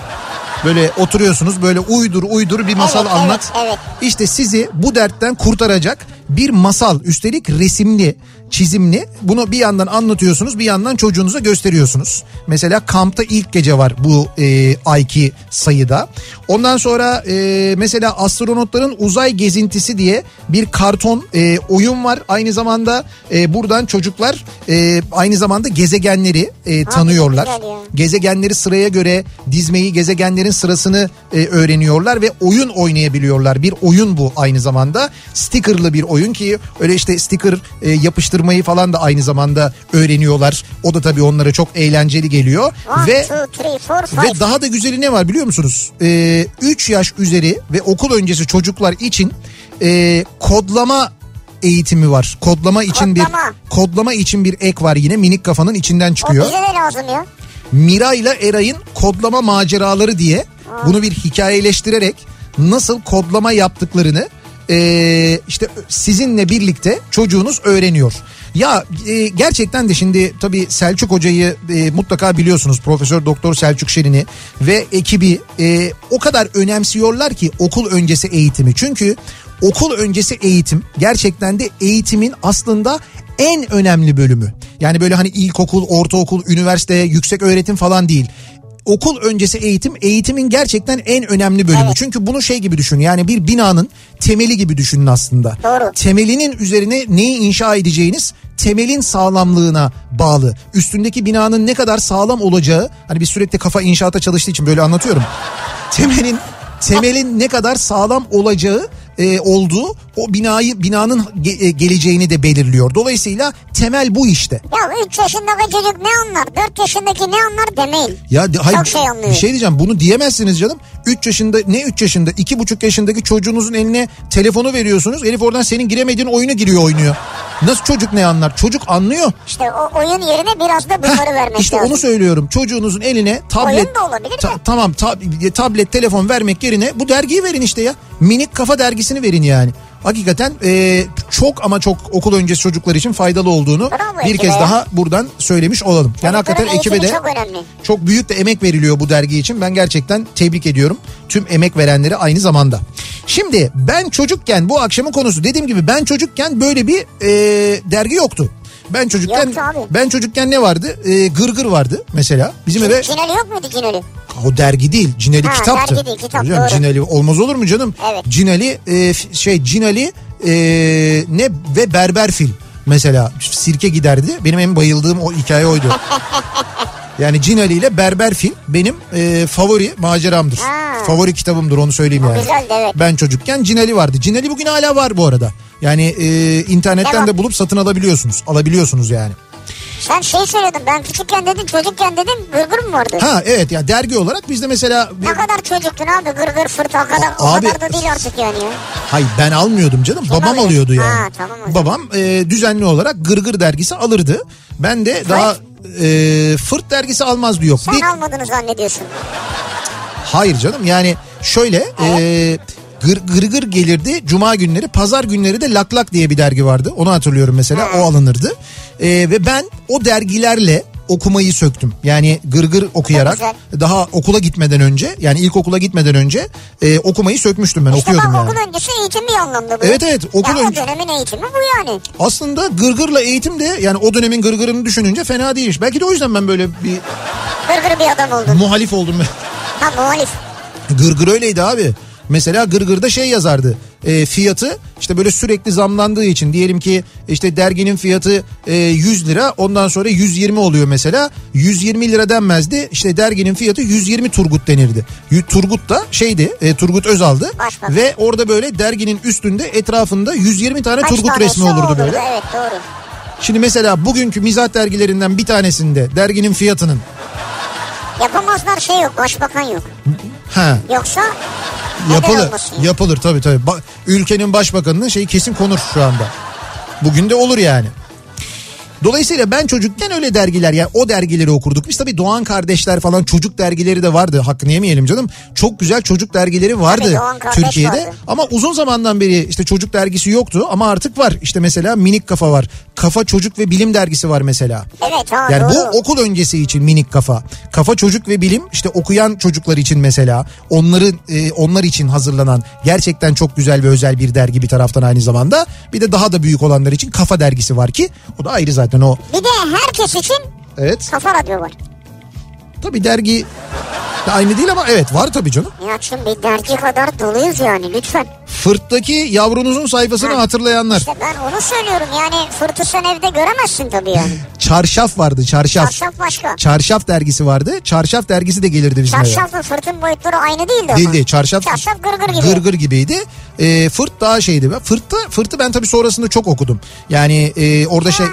Böyle oturuyorsunuz, böyle uydur uydur bir masal, evet, anlat. Evet, evet. İşte sizi bu dertten kurtaracak bir masal, üstelik resimli, çizimli. Bunu bir yandan anlatıyorsunuz, bir yandan çocuğunuza gösteriyorsunuz. Mesela kampta ilk gece var bu e, ayki sayıda. Ondan sonra e, mesela astronotların uzay gezintisi diye bir karton e, oyun var. Aynı zamanda e, buradan çocuklar e, aynı zamanda gezegenleri e, tanıyorlar. Gezegenleri sıraya göre dizmeyi, gezegenlerin sırasını e, öğreniyorlar ve oyun oynayabiliyorlar. Bir oyun bu aynı zamanda. Sticker'lı bir oyun ki öyle işte sticker e, yapıştırma falan da aynı zamanda öğreniyorlar. O da tabii onlara çok eğlenceli geliyor. One, ve, two, three, four, five. Ve daha da güzeli ne var biliyor musunuz? Ee, üç yaş üzeri ve okul öncesi çocuklar için e, kodlama eğitimi var. Kodlama için kodlama. bir kodlama için bir ek var yine Minik Kafa'nın içinden çıkıyor. O bize de lazım ya. Mira ile Eray'ın kodlama maceraları diye hmm. bunu bir hikayeleştirerek nasıl kodlama yaptıklarını Ee, işte sizinle birlikte çocuğunuz öğreniyor. Ya e, gerçekten de şimdi tabii Selçuk Hoca'yı e, mutlaka biliyorsunuz. Profesör Doktor Selçuk Şirin'i ve ekibi e, o kadar önemsiyorlar ki okul öncesi eğitimi. Çünkü okul öncesi eğitim gerçekten de eğitimin aslında en önemli bölümü. Yani böyle hani ilkokul, ortaokul, üniversite, yüksek öğretim falan değil. Okul öncesi eğitim, eğitimin gerçekten en önemli bölümü. Evet. Çünkü bunu şey gibi düşün, yani bir binanın temeli gibi düşünün aslında. Doğru. Temelinin üzerine neyi inşa edeceğiniz temelin sağlamlığına bağlı. Üstündeki binanın ne kadar sağlam olacağı, hani bir sürekli kafa inşaata çalıştığı için böyle anlatıyorum. Temelin temelin ne kadar sağlam olacağı E, olduğu o binayı binanın ge- geleceğini de belirliyor. Dolayısıyla temel bu işte. Ya üç yaşındaki çocuk ne anlar? dört yaşındaki ne anlar demeyin. Ya de, hayır, çok şey anlıyor. Bir şey diyeceğim, bunu diyemezsiniz canım. üç yaşında ne üç yaşında? iki buçuk yaşındaki çocuğunuzun eline telefonu veriyorsunuz. Elif oradan senin giremediğin oyunu giriyor, oynuyor. Nasıl çocuk ne anlar? Çocuk anlıyor. İşte o oyun yerine biraz da bunları Heh, vermek işte lazım. İşte onu söylüyorum. Çocuğunuzun eline tablet. Oyun da olabilir ta- mi? Tamam tab- tablet, telefon vermek yerine bu dergiyi verin işte ya. Minik Kafa dergisi verin yani. Hakikaten e, çok ama çok okul öncesi çocuklar için faydalı olduğunu Bravo bir kez ya. daha buradan söylemiş olalım. Çocukların yani hakikaten ekibe de çok, çok büyük de emek veriliyor bu dergi için. Ben gerçekten tebrik ediyorum tüm emek verenleri aynı zamanda. Şimdi ben çocukken bu akşamın konusu, dediğim gibi ben çocukken böyle bir e, dergi yoktu. Ben çocukken yoktu ben çocukken ne vardı? E, Gırgır vardı mesela. Bizim C- eve Cineli yok muydu, Cineli? O dergi değil. Cineli ha, kitaptı. Dergi değil, kitap, hocam, doğru. Cineli olmaz olur mu canım? Evet. Cineli e, şey Cineli e, ne ve Berberfil mesela sirke giderdi. Benim en bayıldığım o hikaye oydu. Yani Cineli ile Berberfil benim e, favori maceramdır. Ha. Favori kitabımdır, onu söyleyeyim o yani. Güzeldi, evet. Ben çocukken Cineli vardı. Cineli bugün hala var bu arada. Yani e, internetten Devam. de bulup satın alabiliyorsunuz. Alabiliyorsunuz yani. Sen şey söyledin, ben küçükken dedim, çocukken dedim, Gırgır mı vardı? Ha evet ya, dergi olarak bizde mesela... Ne kadar çocuktun abi, Gırgır, Fırt, o kadar, o abi... kadar da değil artık yani. Hayır ben almıyordum canım, Kim babam alıyor? alıyordu yani. Ha, tamam, babam e, düzenli olarak Gırgır dergisi alırdı. Ben de Hayır. daha... e, Fırt dergisi almaz diyor. Sen bir... almadığını zannediyorsun. Hayır canım, yani şöyle evet. e, Gırgır gır gelirdi cuma günleri, pazar günleri de Lak Lak diye bir dergi vardı, onu hatırlıyorum mesela, evet. O alınırdı e, ve ben o dergilerle okumayı söktüm. Yani Gırgır gır okuyarak daha okula gitmeden önce, yani ilkokula gitmeden önce e, okumayı sökmüştüm ben, işte okuyordum ben, yani. İşte bak, okul öncesi eğitim bir anlamda bu. Evet evet. Okul ya, önce... o dönemin eğitimi bu yani. Aslında Gırgır'la eğitim de, yani o dönemin Gırgır'ını düşününce fena değil. Belki de o yüzden ben böyle bir... Gırgır bir adam oldum. Muhalif oldum ben. Ha, muhalif. Gırgır öyleydi abi. Mesela Gırgır'da şey yazardı. E, fiyatı işte böyle sürekli zamlandığı için, diyelim ki işte derginin fiyatı e, yüz lira, ondan sonra yüz yirmi oluyor mesela. yüz yirmi lira denmezdi. İşte derginin fiyatı yüz yirmi Turgut denirdi. Turgut da şeydi, e, Turgut Özal'dı. Başka. Ve orada böyle derginin üstünde, etrafında yüz yirmi tane Kaç Turgut resmi olurdu, olurdu böyle. Evet, doğru. Şimdi mesela bugünkü mizah dergilerinden bir tanesinde derginin fiyatının... Yapamazlar, şey yok, başbakan yok. Ha. Yoksa... Yapılır, yapılır tabii tabii. Ba- ülkenin başbakanının şeyi kesin konur şu anda. Bugün de olur yani. Dolayısıyla ben çocukken öyle dergiler, yani o dergileri okurduk. Biz tabii Doğan Kardeşler falan, çocuk dergileri de vardı. Hakkını yemeyelim canım. Çok güzel çocuk dergileri vardı tabii, Türkiye'de. Vardı. Ama uzun zamandan beri işte çocuk dergisi yoktu ama artık var. İşte mesela Minik Kafa var. Kafa Çocuk ve Bilim dergisi var mesela. Evet, ha, yani doğru. Bu okul öncesi için Minik Kafa. Kafa Çocuk ve Bilim işte okuyan çocuklar için mesela. Onları e, onlar için hazırlanan gerçekten çok güzel ve özel bir dergi bir taraftan aynı zamanda. Bir de daha da büyük olanlar için Kafa dergisi var ki o da ayrı zaten. O. Bir de herkes için evet. Kafa Radyo var. Tabii dergi de aynı değil ama evet var tabii canım. Ya şimdi dergi kadar doluyuz yani, lütfen. Fırt'taki yavrunuzun sayfasını ha. hatırlayanlar. İşte ben onu söylüyorum yani, Fırt'ı sen evde göremezsin tabii yani. Çarşaf vardı, çarşaf. Çarşaf başka. Çarşaf dergisi vardı. Çarşaf dergisi de gelirdi bizim eve. Çarşafla Fırt'ın boyutları aynı değildi ama. Değildi. Çarşaf, çarşaf gırgır gibi. Gırgır gibiydi. E, Fırt daha şeydi. Fırt'ı, Fırt'ı ben tabii sonrasında çok okudum. Yani e, orada ha. şey...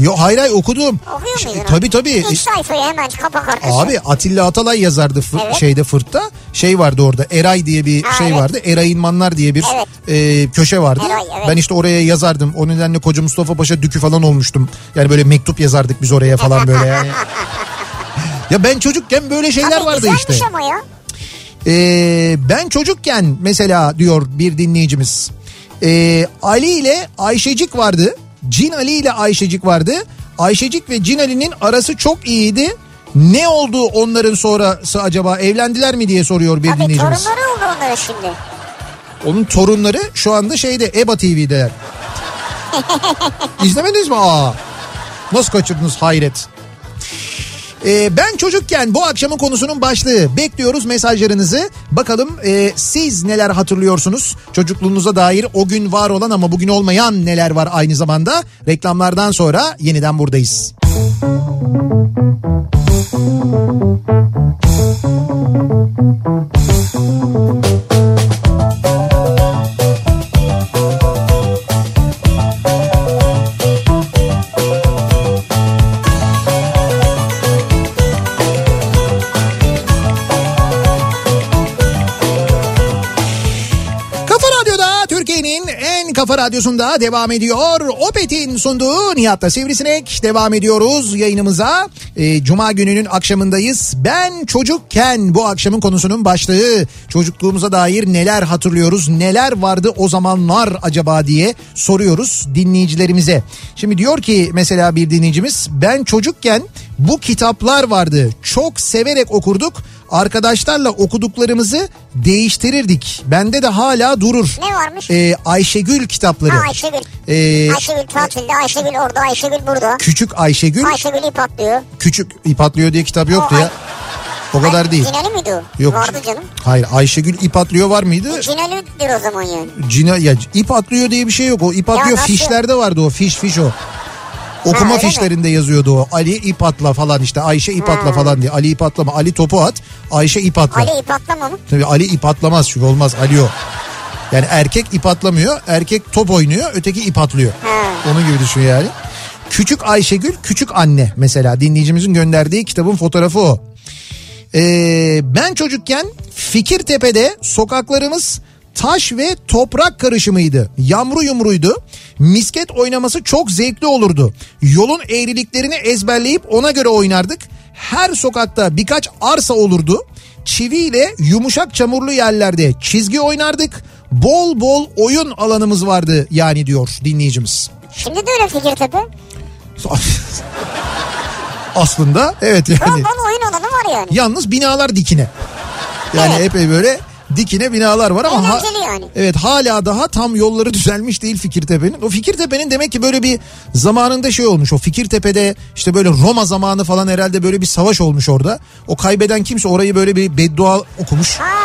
Yo, hayır hayır okudum. Okuyor muydun? Tabii tabii. İlk sayfayı hemen kapak arkası. Abi Atilla Atalay yazardı fır, evet. şeyde Fırt'ta. Şey vardı orada, Eray diye bir ha, şey evet. vardı. Eray İnmanlar diye bir evet. e, köşe vardı. Eray, evet. Ben işte oraya yazardım. O nedenle Koca Mustafa Paşa dükü falan olmuştum. Yani böyle mektup yazardık biz oraya falan böyle yani. Ya ben çocukken böyle şeyler tabii vardı işte. Ama ya. E, ben çocukken mesela diyor bir dinleyicimiz. E, Ali ile Ayşecik vardı. Cineli ile Ayşecik vardı. Ayşecik ve Cineli'nin arası çok iyiydi. Ne oldu onların sonrası acaba? Evlendiler mi diye soruyor bir Abi, dinleyicimiz. Torunları oldu onlara şimdi. Onun torunları şu anda şeyde, EBA T V'deler. İzlemediniz mi? Aa, nasıl kaçırdınız hayret. Ee, ben çocukken bu akşamın konusunun başlığı. Bekliyoruz mesajlarınızı. Bakalım e, siz neler hatırlıyorsunuz? Çocukluğunuza dair o gün var olan ama bugün olmayan neler var aynı zamanda? Reklamlardan sonra yeniden buradayız. Kafa Radyosu'nda devam ediyor. Opet'in sunduğu Nihat'la Sivrisinek. Devam ediyoruz yayınımıza. E, Cuma gününün akşamındayız. Ben çocukken bu akşamın konusunun başlığı. Çocukluğumuza dair neler hatırlıyoruz? Neler vardı o zamanlar acaba diye soruyoruz dinleyicilerimize. Şimdi diyor ki mesela bir dinleyicimiz, ben çocukken bu kitaplar vardı. Çok severek okurduk. Arkadaşlarla okuduklarımızı değiştirirdik. Bende de hala durur. Ne varmış? Ee, Ayşegül kitapları. Ha, Ayşegül. Ee, Ayşegül tatilde, Ayşegül orada, Ayşegül burada. Küçük Ayşegül. Ayşegül ip atlıyor. Küçük ip atlıyor diye kitap yoktu o, ya. Ay- o kadar Ay- değil. Cineli miydi o? Yok. Vardı canım. Hayır, Ayşegül ip atlıyor var mıydı? E, Cineli'dir o zaman yani. Cine, ya, ip atlıyor diye bir şey yok. O ip atlıyor fişlerde vardı o. Fiş fiş o. Okuma ha, fişlerinde mi yazıyordu o? Ali ip atla falan işte, Ayşe ip atla ha. falan diye. Ali ip atlama, Ali topu at, Ayşe ip atla. Ali ip atlama mı? Tabii Ali ip atlamaz çünkü olmaz, Ali o. Yani erkek ip atlamıyor, erkek top oynuyor, öteki ip atlıyor. Ha. Onun gibi düşün yani. Küçük Ayşegül, Küçük Anne mesela dinleyicimizin gönderdiği kitabın fotoğrafı o. Ee, ben çocukken Fikirtepe'de sokaklarımız taş ve toprak karışımıydı. Yamru yumruydu. Misket oynaması çok zevkli olurdu. Yolun eğriliklerini ezberleyip ona göre oynardık. Her sokakta birkaç arsa olurdu. Çiviyle yumuşak çamurlu yerlerde çizgi oynardık. Bol bol oyun alanımız vardı yani, diyor dinleyicimiz. Şimdi de öyle Fikirtepe. Aslında evet yani. Bol bol oyun alanı var yani. Yalnız binalar dikine. Yani evet. Epey böyle dikine binalar var ama ha, yani. Evet, hala daha tam yolları düzelmiş değil Fikirtepe'nin. O Fikirtepe'nin demek ki böyle bir zamanında şey olmuş. O Fikirtepe'de işte böyle Roma zamanı falan herhalde böyle bir savaş olmuş orada. O kaybeden kimse orayı böyle bir beddua okumuş. Ha.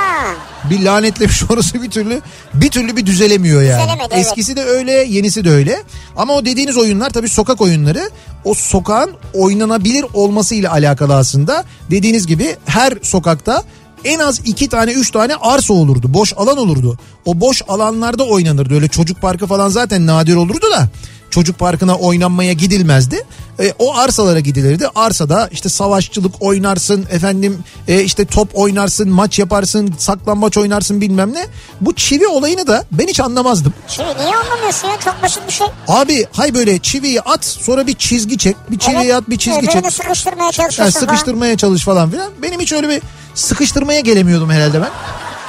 Bir lanetlemiş, orası bir türlü bir türlü bir düzelemiyor yani. Düzelemedi, evet. Eskisi de öyle, yenisi de öyle. Ama o dediğiniz oyunlar tabii sokak oyunları. O sokağın oynanabilir olmasıyla alakalı aslında. Dediğiniz gibi her sokakta en az iki tane üç tane arsa olurdu. Boş alan olurdu. O boş alanlarda oynanırdı. Öyle çocuk parkı falan zaten nadir olurdu da. Çocuk parkına oynanmaya gidilmezdi. E, o arsalara gidilirdi. Arsada işte savaşçılık oynarsın efendim, e, işte top oynarsın, maç yaparsın, saklambaç oynarsın bilmem ne. Bu çivi olayını da ben hiç anlamazdım. Çivi niye anlamıyorsun ya? Çok basit bir şey. Abi hay böyle çiviyi at sonra bir çizgi çek. Bir çiviyi evet, at bir çizgi çek. Öbürünü sıkıştırmaya çalışıyorsun. Yani sıkıştırmaya çalış falan filan. Benim hiç öyle bir sıkıştırmaya gelemiyordum herhalde ben.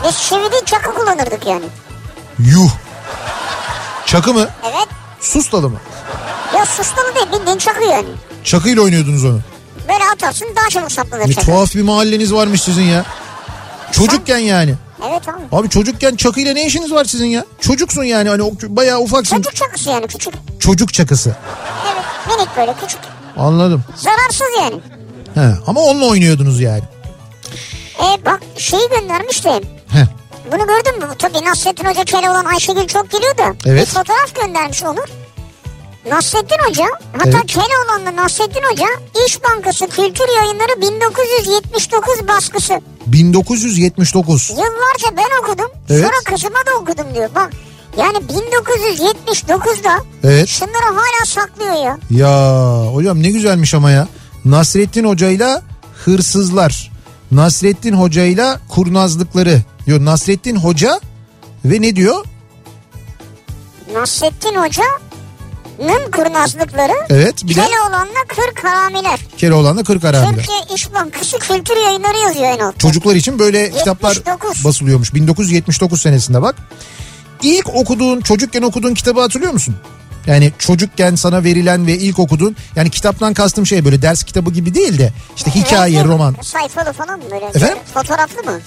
Biz çivi değil çakı kullanırdık yani. Yuh. Çakı mı? Evet. Sustalı mı? Ya sustalı değil, bildiğin çakı yani. Çakıyla oynuyordunuz onu. Böyle atarsın daha çabuk saplanır çakı. Tuhaf bir mahalleniz varmış sizin ya. Çocukken sen... yani. Evet abi. Abi çocukken çakıyla ne işiniz var sizin ya? Çocuksun yani, hani bayağı ufaksın. Çocuk çakısı yani, küçük. Çocuk çakısı. Evet, minik böyle küçük. Anladım. Zararsız yani. He, ama onunla oynuyordunuz yani. E bak şeyi göndermişti. He. Bunu gördün mü? Tabii Nasreddin Hoca, Keloğlan, Ayşegül çok geliyordu. Evet. Bir fotoğraf göndermiş Onur. Nasreddin Hoca, hatta evet. Keloğlan'la Nasreddin Hoca İş Bankası Kültür Yayınları bin dokuz yüz yetmiş dokuz baskısı. bin dokuz yüz yetmiş dokuz Yıllarca ben okudum. Evet. Sonra kızıma da okudum diyor. Bak yani bin dokuz yüz yetmiş dokuzda evet. Şunları hala saklıyor ya. Ya hocam ne güzelmiş ama ya. Nasreddin Hoca'yla hırsızlar. Nasreddin Hoca'yla kurnazlıkları diyor. Nasreddin Hoca ve ne diyor? Nasreddin Hoca'nın kurnazlıkları. Evet. Bir de Keloğlan'la kırk haramiler. Keloğlan'la kırk haramiler. Türkiye İş Bankası Kültür Yayınları yazıyor en altta. Çocuklar için böyle yetmiş dokuz kitaplar basılıyormuş. bin dokuz yüz yetmiş dokuz senesinde bak. İlk okuduğun, çocukken okuduğun kitabı hatırlıyor musun? Yani çocukken sana verilen ve ilk okuduğun, yani kitaptan kastım şey böyle ders kitabı gibi değil de işte hikaye, evet, roman. Sayfalı falan mı böyle? Efendim? Fotoğraflı mı?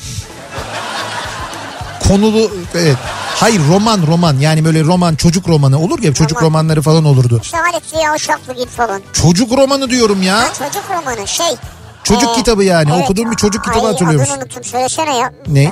Konulu, evet. Hayır roman roman yani böyle roman, çocuk romanı olur ya, çocuk roman. Romanları falan olurdu. İşte Halit Ziya Uşaklı gibi falan. Çocuk romanı diyorum ya. Ha, çocuk romanı şey. Çocuk ee, kitabı yani evet. Okuduğum bir çocuk kitabı hatırlıyor musun? Adını unuttum, söylesene ya. Ne?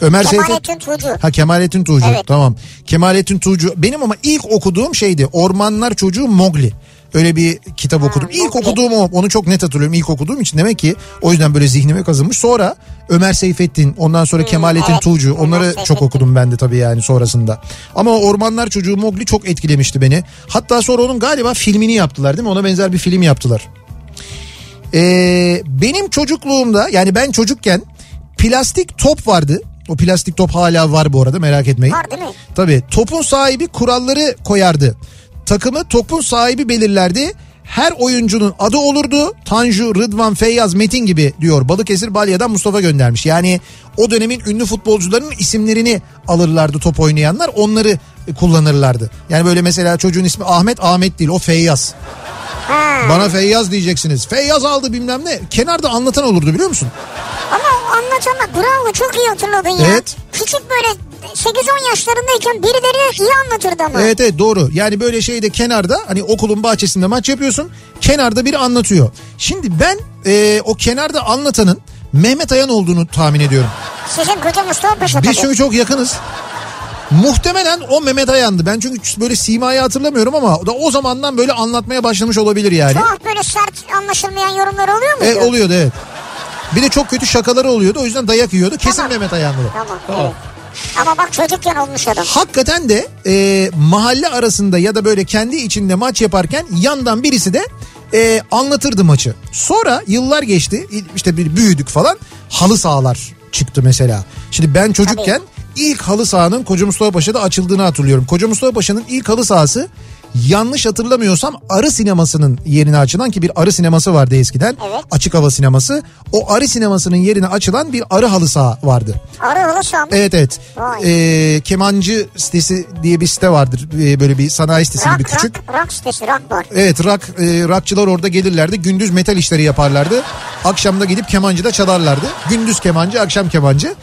Ömer Kemalettin Seyfet... Tuğcu. Ha Kemalettin Tuğcu, evet. Tamam. Kemalettin Tuğcu benim ama ilk okuduğum şeydi. Ormanlar Çocuğu Mowgli. Öyle bir kitap ha, okudum. İlk Mowgli. Okuduğum o. Onu çok net hatırlıyorum. İlk okuduğum için demek ki o yüzden böyle zihnime kazınmış. Sonra Ömer Seyfettin, ondan sonra hmm, Kemalettin evet. Tuğcu. Onları Ömer çok Seyfettin. Okudum ben de tabii yani sonrasında. Ama Ormanlar Çocuğu Mowgli çok etkilemişti beni. Hatta sonra onun galiba filmini yaptılar değil mi? Ona benzer bir film yaptılar. Ee, benim çocukluğumda yani ben çocukken plastik top vardı. O plastik top hala var bu arada, merak etmeyin. Var değil mi? Tabii. Topun sahibi kuralları koyardı. Takımı topun sahibi belirlerdi. Her oyuncunun adı olurdu. Tanju, Rıdvan, Feyyaz, Metin gibi diyor. Balıkesir Balya'dan Mustafa göndermiş. Yani o dönemin ünlü futbolcularının isimlerini alırlardı top oynayanlar. Onları kullanırlardı. Yani böyle mesela çocuğun ismi Ahmet, Ahmet değil o Feyyaz. Ha. Bana Feyyaz diyeceksiniz. Feyyaz aldı bilmem ne. Kenarda anlatan olurdu biliyor musun? Ama anlatanlar, bravo, çok iyi hatırladın ya. Evet. Küçük böyle sekiz on yaşlarındayken birileri iyi anlatırdı ama. Evet evet doğru. Yani böyle şeyde kenarda hani okulun bahçesinde maç yapıyorsun. Kenarda biri anlatıyor. Şimdi ben e, o kenarda anlatanın Mehmet Ayan olduğunu tahmin ediyorum. Sizin Koca Mustafa Paşa. Biz çünkü çok yakınız. Muhtemelen o Mehmet Ayan'dı. Ben çünkü böyle simayı hatırlamıyorum ama o da o zamandan böyle anlatmaya başlamış olabilir yani. Çok böyle sert anlaşılmayan yorumlar oluyor muydu? E, oluyordu evet. Bir de çok kötü şakaları oluyordu. O yüzden dayak yiyordu. Kesin tamam. Mehmet Ayan'dı. Tamam, tamam. Evet. Ama bak çocukken olmuş adam. Hakikaten de e, mahalle arasında ya da böyle kendi içinde maç yaparken yandan birisi de e, anlatırdı maçı. Sonra yıllar geçti. İşte bir büyüdük falan. Halı sahalar çıktı mesela. Şimdi ben çocukken... Tabii. ilk halı sahanın Koca Mustafa Paşa'da açıldığını hatırlıyorum. Koca Mustafa Paşa'nın ilk halı sahası yanlış hatırlamıyorsam Arı Sineması'nın yerine açılan, ki bir Arı Sineması vardı eskiden. Evet. Açık hava sineması. O Arı Sineması'nın yerine açılan bir arı halı saha vardı. Arı halı saha mı? Evet evet. Ee, Kemancı sitesi diye bir site vardır. Ee, böyle bir sanayi sitesi rock, gibi küçük. Rock, rock sitesi, rock var. Evet, rock, e, rockçılar orada gelirlerdi. Gündüz metal işleri yaparlardı. Akşamda gidip kemancıda çalarlardı. Gündüz kemancı, akşam kemancı.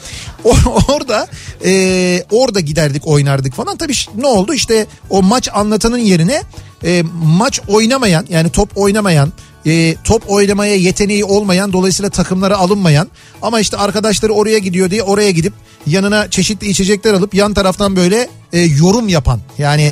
O, orada e, orada giderdik, oynardık falan. Tabii ne oldu? İşte o maç anlatanın yerine e, maç oynamayan, yani top oynamayan, e, top oynamaya yeteneği olmayan, dolayısıyla takımlara alınmayan ama işte arkadaşları oraya gidiyor diye oraya gidip yanına çeşitli içecekler alıp yan taraftan böyle e, yorum yapan, yani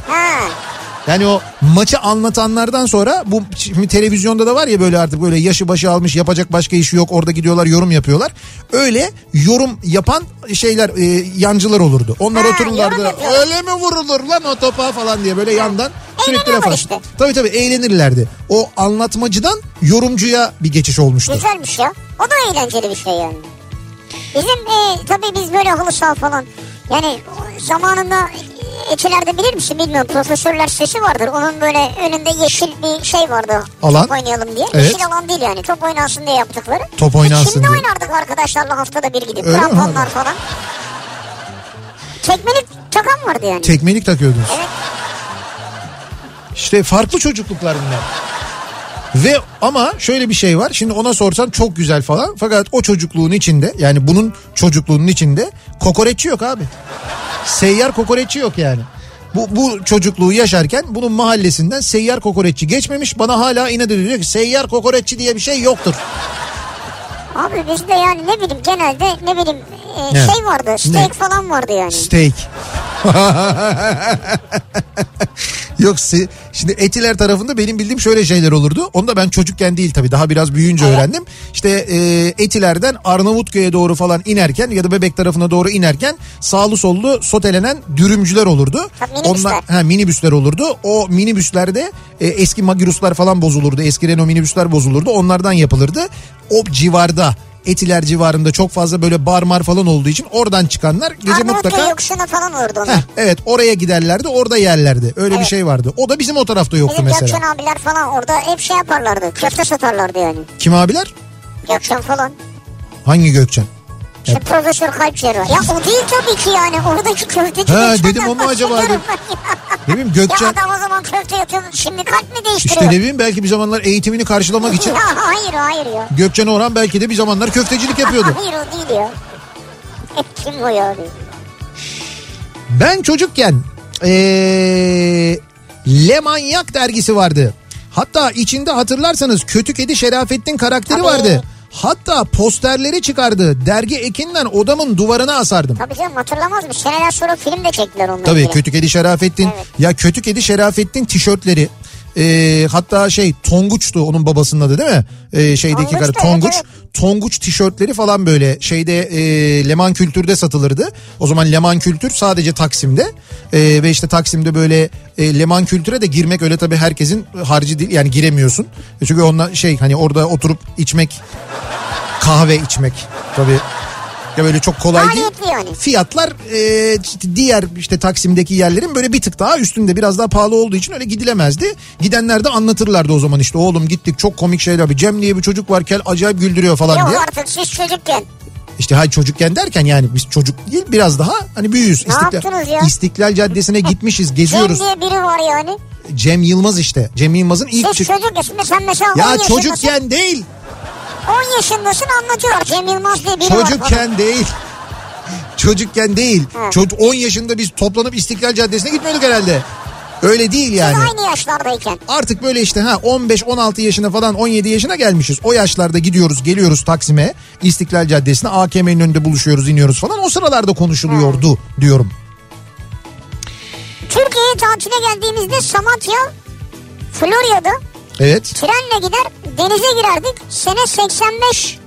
yani o maçı anlatanlardan sonra bu televizyonda da var ya böyle, artık böyle yaşı başı almış, yapacak başka işi yok, orada gidiyorlar yorum yapıyorlar. Öyle yorum yapan şeyler, e, yancılar olurdu. Onlar ha, otururlardı. Öyle mi vurulur lan o topa falan diye böyle ha. yandan sürekli laf açtı. İşte. Tabii tabii eğlenirlerdi. O anlatmacıdan yorumcuya bir geçiş olmuştu. Güzelmiş ya. O da eğlenceli bir şey yani. Bizim e, tabii biz böyle halı saha falan, yani zamanında Etiler'de bilir misin bilmiyorum, profesörler sesi vardır. Onun böyle önünde yeşil bir şey vardı. Alan. Top oynayalım diye. Evet. Yeşil alan değil yani, top oynansın diye yaptıkları. Top oynansın e, şimdi diye. Şimdi oynardık arkadaşlarla haftada bir gidip. Kramponlar falan. Tekmelik takan vardı yani. Tekmelik takıyordunuz. Evet. İşte farklı çocukluklar bunlar. Ve ama şöyle bir şey var. Şimdi ona sorsan çok güzel falan. Fakat o çocukluğun içinde, yani bunun çocukluğunun içinde kokoreççi yok abi. Seyyar kokoreççi yok yani. Bu, bu çocukluğu yaşarken bunun mahallesinden seyyar kokoreççi geçmemiş. Bana hala inat ediyor ki seyyar kokoreççi diye bir şey yoktur. Abi bizde yani ne bileyim genelde ne bileyim e, evet. şey vardı, steak ne? falan vardı yani. Steak. Yok, şimdi Etiler tarafında benim bildiğim şöyle şeyler olurdu. Onu da ben çocukken değil tabii, daha biraz büyüyünce evet. öğrendim. İşte e, Etiler'den Arnavutköy'e doğru falan inerken ya da Bebek tarafına doğru inerken sağlı sollu sotelenen dürümcüler olurdu. Minibüsler. Onlar, he, minibüsler olurdu. O minibüslerde e, eski Magiruslar falan bozulurdu. Eski Renault minibüsler bozulurdu. Onlardan yapılırdı. O civarda, Etiler civarında çok fazla böyle barmar falan olduğu için oradan çıkanlar gece Arnavutköy mutlaka yokuşuna falan olurdu onlar. Heh, evet, oraya giderlerdi, orada yerlerdi. Öyle evet. bir şey vardı. O da bizim o tarafta yoktu bizim mesela. Gökçen abiler falan orada hep şey yaparlardı. Köfte satarlardı yani. Kim abiler? Gökçen falan. Hangi Gökçen? Şu evet. Profesör Kalpçer var. Ya o değil tabii ki yani. Oradaki köfteci. Ha de dedim o mu acaba? Dedim Gökçen. Ya adam o zaman köfte yapıyor. Şimdi kalp mi değiştiriyor? İşte dedim belki bir zamanlar eğitimini karşılamak için. Ya hayır hayır ya. Gökçen Orhan belki de bir zamanlar köftecilik yapıyordu. Hayır o değil ya. Kim o ya? Ben çocukken ee, Le Manyak dergisi vardı. Hatta içinde hatırlarsanız Kötü Kedi Şerafettin karakteri tabii. vardı. Hatta posterleri çıkardı. Dergi ekinden odamın duvarına asardım. Tabii canım, hatırlamaz mı? Seneler sonra film de çektiler onları. Tabii diye. Kötü Kedi Şerafettin. Evet. Ya Kötü Kedi Şerafettin tişörtleri. E, hatta şey Tonguç'tu onun babasının adı değil mi? E, şeydeki Tonguç karı Tonguç. Evet. Tonguç tişörtleri falan böyle şeyde e, Leman Kültür'de satılırdı. O zaman Leman Kültür sadece Taksim'de. E, ve işte Taksim'de böyle e, Leman Kültür'e de girmek öyle tabii herkesin harcı değil. Yani giremiyorsun. E çünkü onunla şey hani orada oturup içmek, kahve içmek tabii. Ya böyle çok kolay maliyetli değil. Yani. Fiyatlar e, diğer işte Taksim'deki yerlerin böyle bir tık daha üstünde, biraz daha pahalı olduğu için öyle gidilemezdi. Gidenler de anlatırlardı o zaman işte oğlum gittik çok komik şeyler. Bir Cem diye bir çocuk var, kel acayip güldürüyor falan yok diye. Yok artık siz çocukken. İşte hayır çocukken derken yani biz çocuk değil, biraz daha hani büyüyüz. Ne İstiklal, yaptınız ya? İstiklal Caddesi'ne gitmişiz, geziyoruz. Cem diye biri var yani. Cem Yılmaz işte. Cem Yılmaz'ın ilk siz çık... çocuk yaşında sen mesela ya çocukken nasıl... değil. on yaşındasın anlatıyor Cem Yılmaz diye biri çocukken var değil. Çocukken değil. Çocuk on yaşında biz toplanıp İstiklal Caddesi'ne gitmiyorduk herhalde. Öyle değil yani. Siz aynı yaşlardayken. Artık böyle işte ha on beş on altı yaşına falan on yedi yaşına gelmişiz. O yaşlarda gidiyoruz, geliyoruz Taksim'e, İstiklal Caddesi'ne, A K M'nin önünde buluşuyoruz, iniyoruz falan. O sıralarda konuşuluyordu ha. diyorum. Türkiye'ye tatile geldiğimizde Samatya, Florya'da. Evet. Trenle gider, denize girerdik. Sene seksen beş.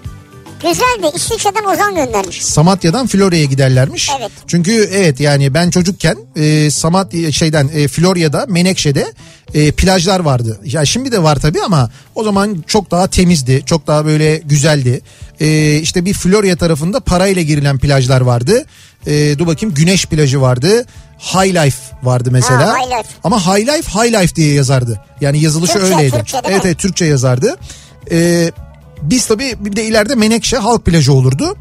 Güzeldi. İsviçre'den Ozan göndermiş. Samatya'dan Florya'ya giderlermiş. Evet. Çünkü evet yani ben çocukken e, Samatya şeyden e, Florya'da, Menekşe'de e, plajlar vardı. Ya şimdi de var tabii ama o zaman çok daha temizdi, çok daha böyle güzeldi. E, işte bir Florya tarafında parayla girilen plajlar vardı. E, dur bakayım, Güneş plajı vardı. High Life vardı mesela. Ha, high life. Ama High Life High Life diye yazardı. Yani yazılışı Türkçe, öyleydi. Türkçe, evet evet Türkçe yazardı. E, biz tabii bir de ileride Menekşe Halk Plajı olurdu.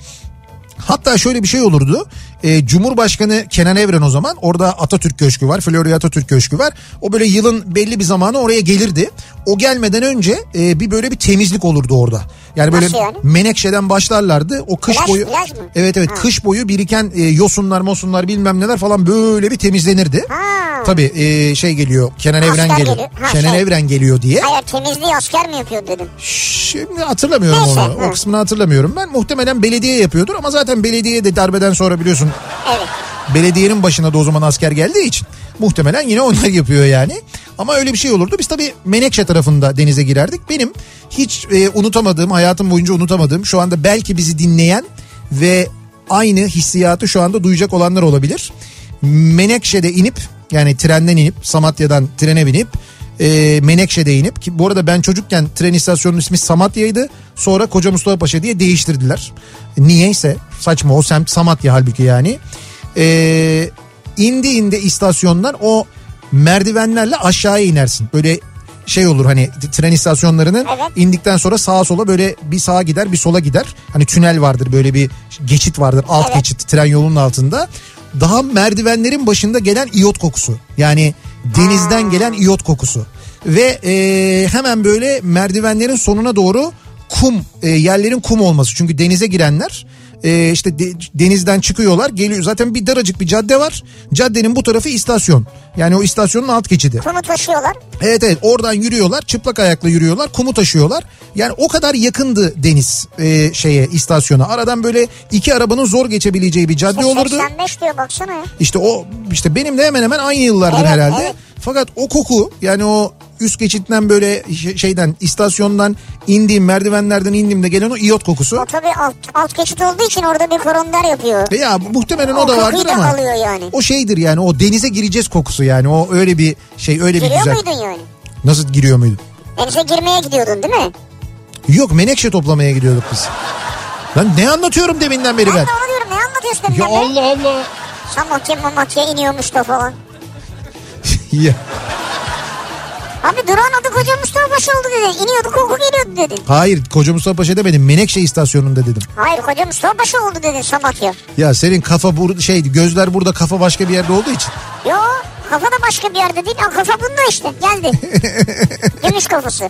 Hatta şöyle bir şey olurdu. E, Cumhurbaşkanı Kenan Evren o zaman, orada Atatürk Köşkü var. Florya Atatürk Köşkü var. O böyle yılın belli bir zamanı oraya gelirdi. O gelmeden önce e, bir böyle bir temizlik olurdu orada. Yani böyle yani? Menekşe'den başlarlardı. O kış plaj, boyu plaj Evet evet ha. kış boyu biriken e, yosunlar, mosunlar bilmem neler falan böyle bir temizlenirdi. Ha. Tabii e, şey geliyor. Kenan asker Evren geliyor. geliyor. Ha, Kenan şey. Evren geliyor diye. Hayır, temizliği asker mi yapıyor dedim. Şimdi hatırlamıyorum Neyse, onu. Ha. O kısmını hatırlamıyorum ben. Muhtemelen belediye yapıyordur ama zaten belediye de darbeden sonra biliyorsun. Evet. Belediyenin başına da o zaman asker geldiği için muhtemelen yine onlar yapıyor yani. Ama öyle bir şey olurdu. Biz tabii Menekşe tarafında denize girerdik. Benim hiç e, unutamadığım, hayatım boyunca unutamadığım, şu anda belki bizi dinleyen ve aynı hissiyatı şu anda duyacak olanlar olabilir. Menekşe'de inip, yani trenden inip, Samatya'dan trene binip e, Menekşe'de inip, ki bu arada ben çocukken tren istasyonunun ismi Samatya'ydı. Sonra Koca Mustafa Paşa diye değiştirdiler. Niyeyse saçma, o semt Samatya halbuki yani. Ee, indi indi istasyondan o merdivenlerle aşağıya inersin. Böyle şey olur, hani tren istasyonlarının evet. indikten sonra sağa sola böyle bir sağa gider bir sola gider. Hani tünel vardır, böyle bir geçit vardır, alt evet. geçit tren yolunun altında. Daha merdivenlerin başında gelen iyot kokusu, yani denizden gelen iyot kokusu ve e, hemen böyle merdivenlerin sonuna doğru kum, e, yerlerin kum olması. Çünkü denize girenler Ee, işte de, denizden çıkıyorlar, geliyor. Zaten bir daracık bir cadde var. Caddenin bu tarafı istasyon. Yani o istasyonun alt geçidi. Kumu taşıyorlar. Evet evet oradan yürüyorlar. Çıplak ayakla yürüyorlar. Kumu taşıyorlar. Yani o kadar yakındı deniz e, şeye, istasyona. Aradan böyle iki arabanın zor geçebileceği bir cadde olurdu. seksen beş diyor, baksana ya. İşte o işte benimle hemen hemen aynı yıllardır evet, herhalde. Evet. Fakat o koku, yani o üst geçitten böyle şeyden, istasyondan indiğim, merdivenlerden indiğimde gelen o iyot kokusu. O tabii alt, alt geçit olduğu için orada bir koronder yapıyor. E ya muhtemelen o, o da vardır da ama yani. O şeydir yani, o denize gireceğiz kokusu yani, o öyle bir şey, öyle giriyor bir güzel. Giriyor muydun yani? Nasıl giriyor muydun? Denize girmeye gidiyordun değil mi? Yok, menekşe toplamaya gidiyorduk biz. Lan ne anlatıyorum deminden beri ben? Ben de onu diyorum, ne anlatıyorsun deminden beri? Ya Allah Allah. Samatya mamatya iniyormuş da falan. Ya. Abi duran adı Koca Mustafa Paşa oldu dedi. İniyordu, koku geliyordu dedin. Hayır, Koca Mustafa Paşa demedim. Menekşe istasyonunda dedim. Hayır, Koca Mustafa Paşa oldu dedin Samatya. Ya senin kafa burada şeydi. Gözler burada, kafa başka bir yerde olduğu için. Yo, kafa da başka bir yerde değil. Kafa bunda işte. Geldi. Gümüş kafası.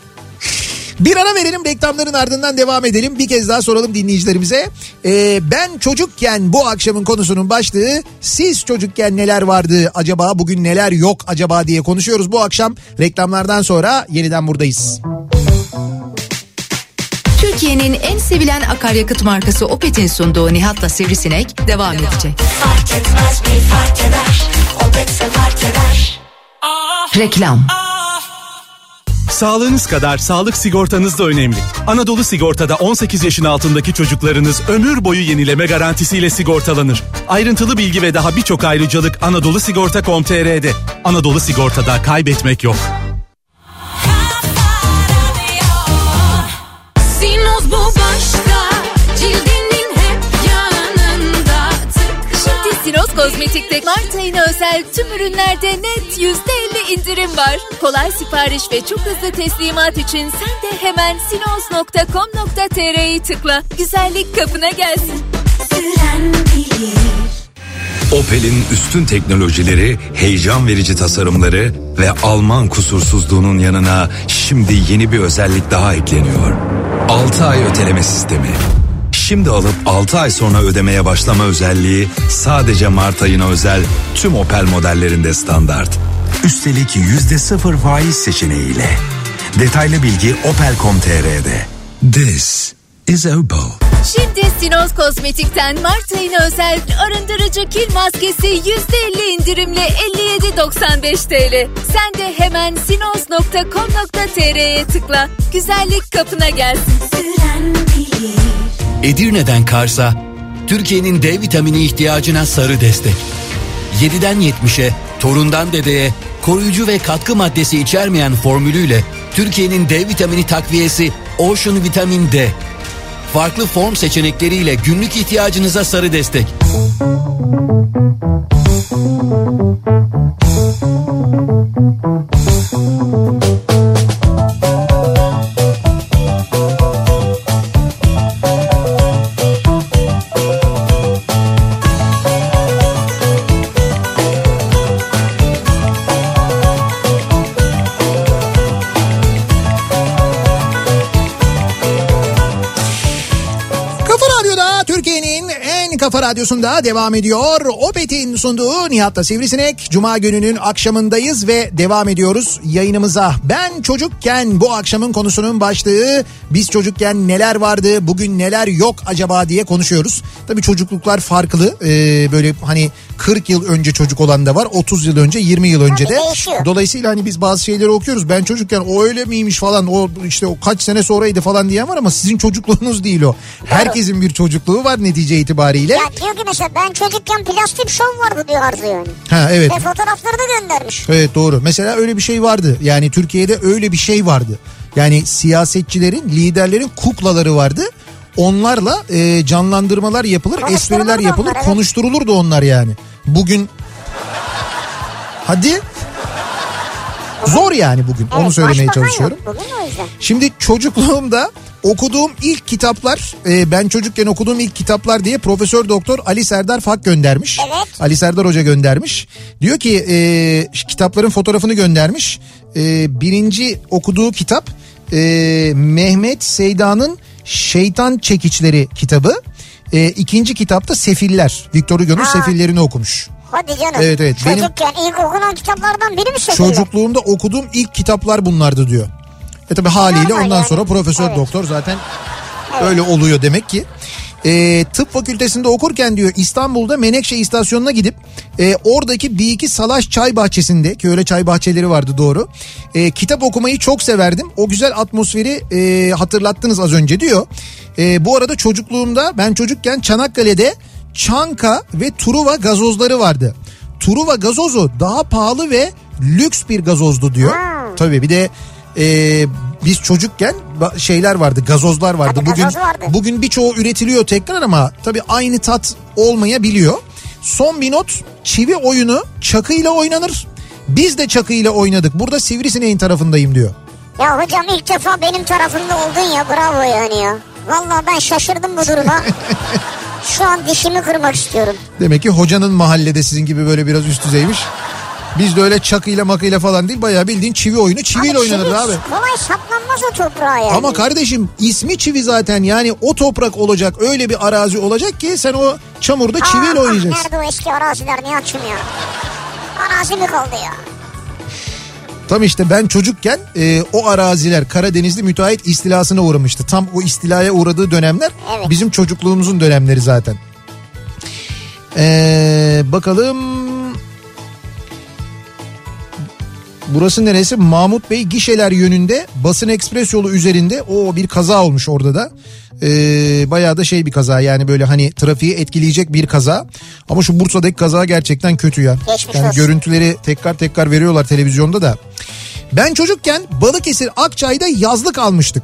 Bir ara verelim, reklamların ardından devam edelim. Bir kez daha soralım dinleyicilerimize. Ee, ben çocukken, bu akşamın konusunun başlığı, siz çocukken neler vardı acaba, bugün neler yok acaba diye konuşuyoruz bu akşam. Reklamlardan sonra yeniden buradayız. Türkiye'nin en sevilen akaryakıt markası Opet'in sunduğu Nihat'la Sivrisinek devam edecek. Fark etmez mi, fark eder. Opet'se fark eder. Reklam. Sağlığınız kadar sağlık sigortanız da önemli. Anadolu Sigorta'da on sekiz yaşın altındaki çocuklarınız ömür boyu yenileme garantisiyle sigortalanır. Ayrıntılı bilgi ve daha birçok ayrıcalık anadolu sigorta nokta com nokta t r'de. Anadolu Sigorta'da kaybetmek yok. Sinoz Kozmetik'te Mart ayına özel tüm ürünlerde net yüzde elli indirim var. Kolay sipariş ve çok hızlı teslimat için sen de hemen sinoz nokta com nokta t r'yi tıkla. Güzellik kapına gelsin. Opel'in üstün teknolojileri, heyecan verici tasarımları ve Alman kusursuzluğunun yanına şimdi yeni bir özellik daha ekleniyor. altı ay öteleme sistemi. Şimdi alıp altı ay sonra ödemeye başlama özelliği sadece Mart ayına özel tüm Opel modellerinde standart. Üstelik yüzde sıfır faiz seçeneğiyle. Detaylı bilgi opel nokta com nokta t r'de. This is Opel. Şimdi Sinoz Kozmetik'ten Mart ayına özel arındırıcı kil maskesi yüzde elli indirimle elli yedi doksan beş Türk lirası. Sen de hemen sinoz nokta com nokta t r'ye tıkla. Güzellik kapına gelsin. Edirne'den Kars'a, Türkiye'nin D vitamini ihtiyacına sarı destek. yediden yetmişe, torundan dedeye, koruyucu ve katkı maddesi içermeyen formülüyle Türkiye'nin D vitamini takviyesi Ocean Vitamin D. Farklı form seçenekleriyle günlük ihtiyacınıza sarı destek. Radyosunda devam ediyor. Opet'in sunduğu Nihat'la Sivrisinek. Cuma gününün akşamındayız ve devam ediyoruz yayınımıza. Ben çocukken bu akşamın konusunun başlığı, biz çocukken neler vardı, bugün neler yok acaba diye konuşuyoruz. Tabii çocukluklar farklı. Ee, böyle hani kırk yıl önce çocuk olan da var. otuz yıl önce, yirmi yıl önce de. Dolayısıyla hani biz bazı şeyleri okuyoruz. Ben çocukken o öyle miymiş falan, o işte o kaç sene sonraydı falan diyen var ama sizin çocukluğunuz değil o. Herkesin bir çocukluğu var netice itibariyle. Ya diyor ki mesela ben çocukken plastik şov vardı diyorlardı yani. Ha evet. Ve fotoğrafları da göndermiş. Evet doğru. Mesela öyle bir şey vardı. Yani Türkiye'de öyle bir şey vardı. Yani siyasetçilerin, liderlerin kuklaları vardı. Onlarla e, canlandırmalar yapılır, espriler yapılır, onlar, evet. Konuşturulurdu onlar yani. Bugün hadi zor yani bugün. Evet, onu söylemeye çalışıyorum. Yok, şimdi çocukluğumda okuduğum ilk kitaplar, e, ben çocukken okuduğum ilk kitaplar diye Profesör Doktor Ali Serdar Fak göndermiş. Evet. Ali Serdar Hoca göndermiş. Diyor ki e, kitapların fotoğrafını göndermiş. E, birinci okuduğu kitap e, Mehmet Seyda'nın Şeytan Çekiçleri kitabı. E, ikinci kitapta Sefiller. Victor Hugo'nun Sefillerini okumuş. Hadi canım. Evet, evet. Çocukken benim, ilk okunan kitaplardan biri mi Sefiller? Çocukluğumda okuduğum ilk kitaplar bunlardı diyor. E tabi haliyle normal ondan yani. Sonra Profesör evet. Doktor zaten evet. Öyle oluyor demek ki. E, tıp fakültesinde okurken diyor İstanbul'da Menekşe istasyonuna gidip e, oradaki bir iki salaş çay bahçesinde ki öyle çay bahçeleri vardı doğru. E, kitap okumayı çok severdim. O güzel atmosferi e, hatırlattınız az önce diyor. E, bu arada çocukluğumda ben çocukken Çanakkale'de Çanka ve Truva gazozları vardı. Truva gazozu daha pahalı ve lüks bir gazozdu diyor. Hmm. Tabii bir de Ee, biz çocukken şeyler vardı, gazozlar vardı. Tabii, bugün gazoz vardı. Bugün birçoğu üretiliyor tekrar ama tabii aynı tat olmayabiliyor. Son bir not, çivi oyunu çakıyla oynanır. Biz de çakıyla oynadık. Burada Sivrisineğin tarafındayım diyor. Ya hocam ilk defa benim tarafımda oldun ya, bravo yani ya. Vallahi ben şaşırdım bu duruma. Şu an dişimi kırmak istiyorum. Demek ki hocanın mahallede sizin gibi böyle biraz üst düzeymiş. Biz de öyle çakıyla makıyla falan değil, bayağı bildiğin çivi oyunu. Çiviyle abi, oynanır çivi, abi. Kolay saplanmaz o toprağa yani. Ama kardeşim ismi çivi zaten, yani o toprak olacak, öyle bir arazi olacak ki sen o çamurda Aa, çiviyle ah, oynayacaksın. Nerede o eski araziler, niye açmıyor? Arazi mi kaldı ya? Tam işte ben çocukken e, o araziler Karadenizli müteahhit istilasına uğramıştı. Tam o istilaya uğradığı dönemler evet. Bizim çocukluğumuzun dönemleri zaten. Ee, bakalım... Burası neresi? Mahmut Bey gişeler yönünde basın ekspres yolu üzerinde o bir kaza olmuş orada da. Ee, bayağı da şey bir kaza yani, böyle hani trafiği etkileyecek bir kaza. Ama şu Bursa'daki kaza gerçekten kötü ya. Yani görüntüleri tekrar tekrar veriyorlar televizyonda da. Ben çocukken Balıkesir Akçay'da yazlık almıştık.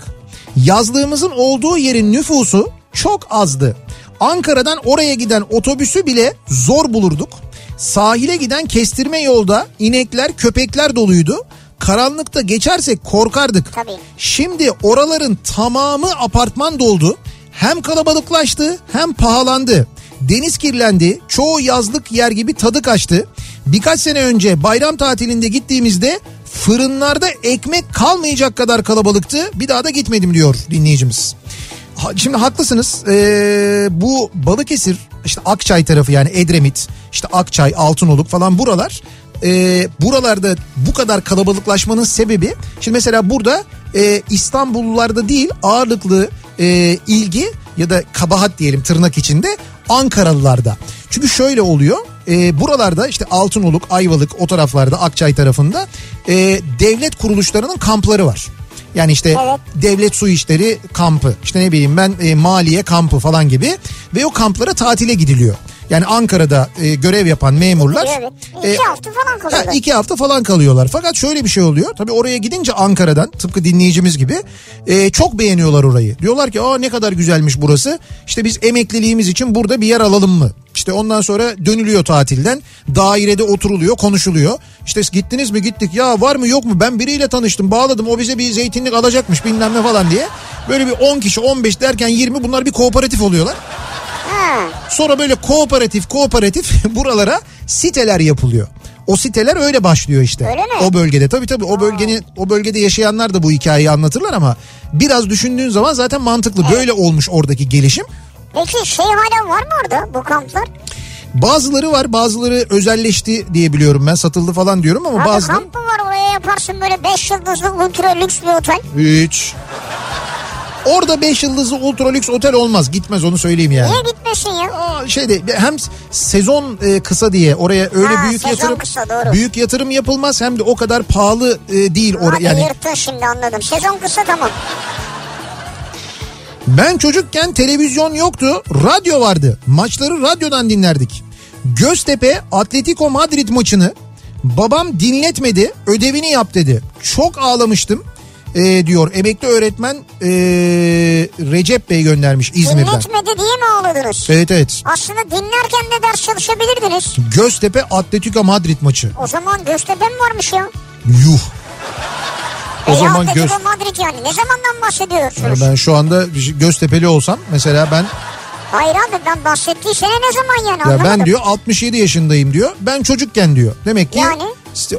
Yazlığımızın olduğu yerin nüfusu çok azdı. Ankara'dan oraya giden otobüsü bile zor bulurduk. Sahile giden kestirme yolda inekler, köpekler doluydu. Karanlıkta geçersek korkardık. Tabii. Şimdi oraların tamamı apartman doldu. Hem kalabalıklaştı hem pahalandı. Deniz kirlendi. Çoğu yazlık yer gibi tadı kaçtı. Birkaç sene önce bayram tatilinde gittiğimizde fırınlarda ekmek kalmayacak kadar kalabalıktı. Bir daha da gitmedim diyor dinleyicimiz. Şimdi haklısınız. Ee, bu Balıkesir, işte Akçay tarafı yani Edremit, işte Akçay, Altınoluk falan buralar. E, buralarda bu kadar kalabalıklaşmanın sebebi, şimdi mesela burada e, İstanbullularda değil, ağırlıklı e, ilgi ya da kabahat diyelim tırnak içinde Ankaralılarda. Çünkü şöyle oluyor. E, buralarda işte Altınoluk, Ayvalık o taraflarda, Akçay tarafında e, devlet kuruluşlarının kampları var. Yani işte evet. Devlet su işleri kampı, işte ne bileyim ben e, maliye kampı falan gibi ve o kamplara tatile gidiliyor. Yani Ankara'da e, görev yapan memurlar. Evet. İki e, hafta falan kalıyorlar. İki hafta falan kalıyorlar. Fakat şöyle bir şey oluyor. Tabii oraya gidince Ankara'dan tıpkı dinleyicimiz gibi e, çok beğeniyorlar orayı. Diyorlar ki aa ne kadar güzelmiş burası. İşte biz emekliliğimiz için burada bir yer alalım mı? İşte ondan sonra dönülüyor tatilden. Dairede oturuluyor, konuşuluyor. İşte gittiniz mi? Gittik. Ya var mı yok mu? Ben biriyle tanıştım, bağladım. O bize bir zeytinlik alacakmış bilmem ne falan diye. Böyle bir on kişi on beş derken yirmi, bunlar bir kooperatif oluyorlar. Sonra böyle kooperatif kooperatif buralara siteler yapılıyor. O siteler öyle başlıyor işte. Öyle mi? O bölgede tabii tabii o bölgenin o bölgede yaşayanlar da bu hikayeyi anlatırlar ama biraz düşündüğün zaman zaten mantıklı. Evet. Böyle olmuş oradaki gelişim. Peki şey hala var mı orada bu kamplar? Bazıları var, bazıları özelleşti diye biliyorum ben, satıldı falan diyorum ama bazı. Kamp mı var oraya, yaparsın böyle beş yıldızlı ultra lüks bir otel? Hiç. Orada beş yıldızlı ultra lüks otel olmaz. Gitmez, onu söyleyeyim yani. Niye gitmesin ya? Aa, şeyde hem sezon e, kısa diye oraya öyle ha, büyük yatırım kısa, büyük yatırım yapılmaz, hem de o kadar pahalı e, değil oraya yani. Yırttın şimdi, anladım. Sezon kısa, tamam. Ben çocukken televizyon yoktu, radyo vardı. Maçları radyodan dinlerdik. Göztepe Atletico Madrid maçını babam dinletmedi, ödevini yap dedi. Çok ağlamıştım. E, diyor emekli öğretmen e, Recep Bey göndermiş İzmir'den. Dinletmedi diye mi ağladınız? Evet evet. Aslında dinlerken de ders çalışabilirdiniz. Göztepe Atletico Madrid maçı. O zaman Göztepe mi varmış ya? Yuh. O e zaman Atletico Göz... Madrid yani ne zamandan bahsediyorsunuz? Ben şu anda Göztepe'li olsam mesela ben... Hayır abi, ben bahsettiği sene ne zaman yani anlamadım. Ya ben diyor altmış yedi yaşındayım diyor, ben çocukken diyor. Demek ki yani...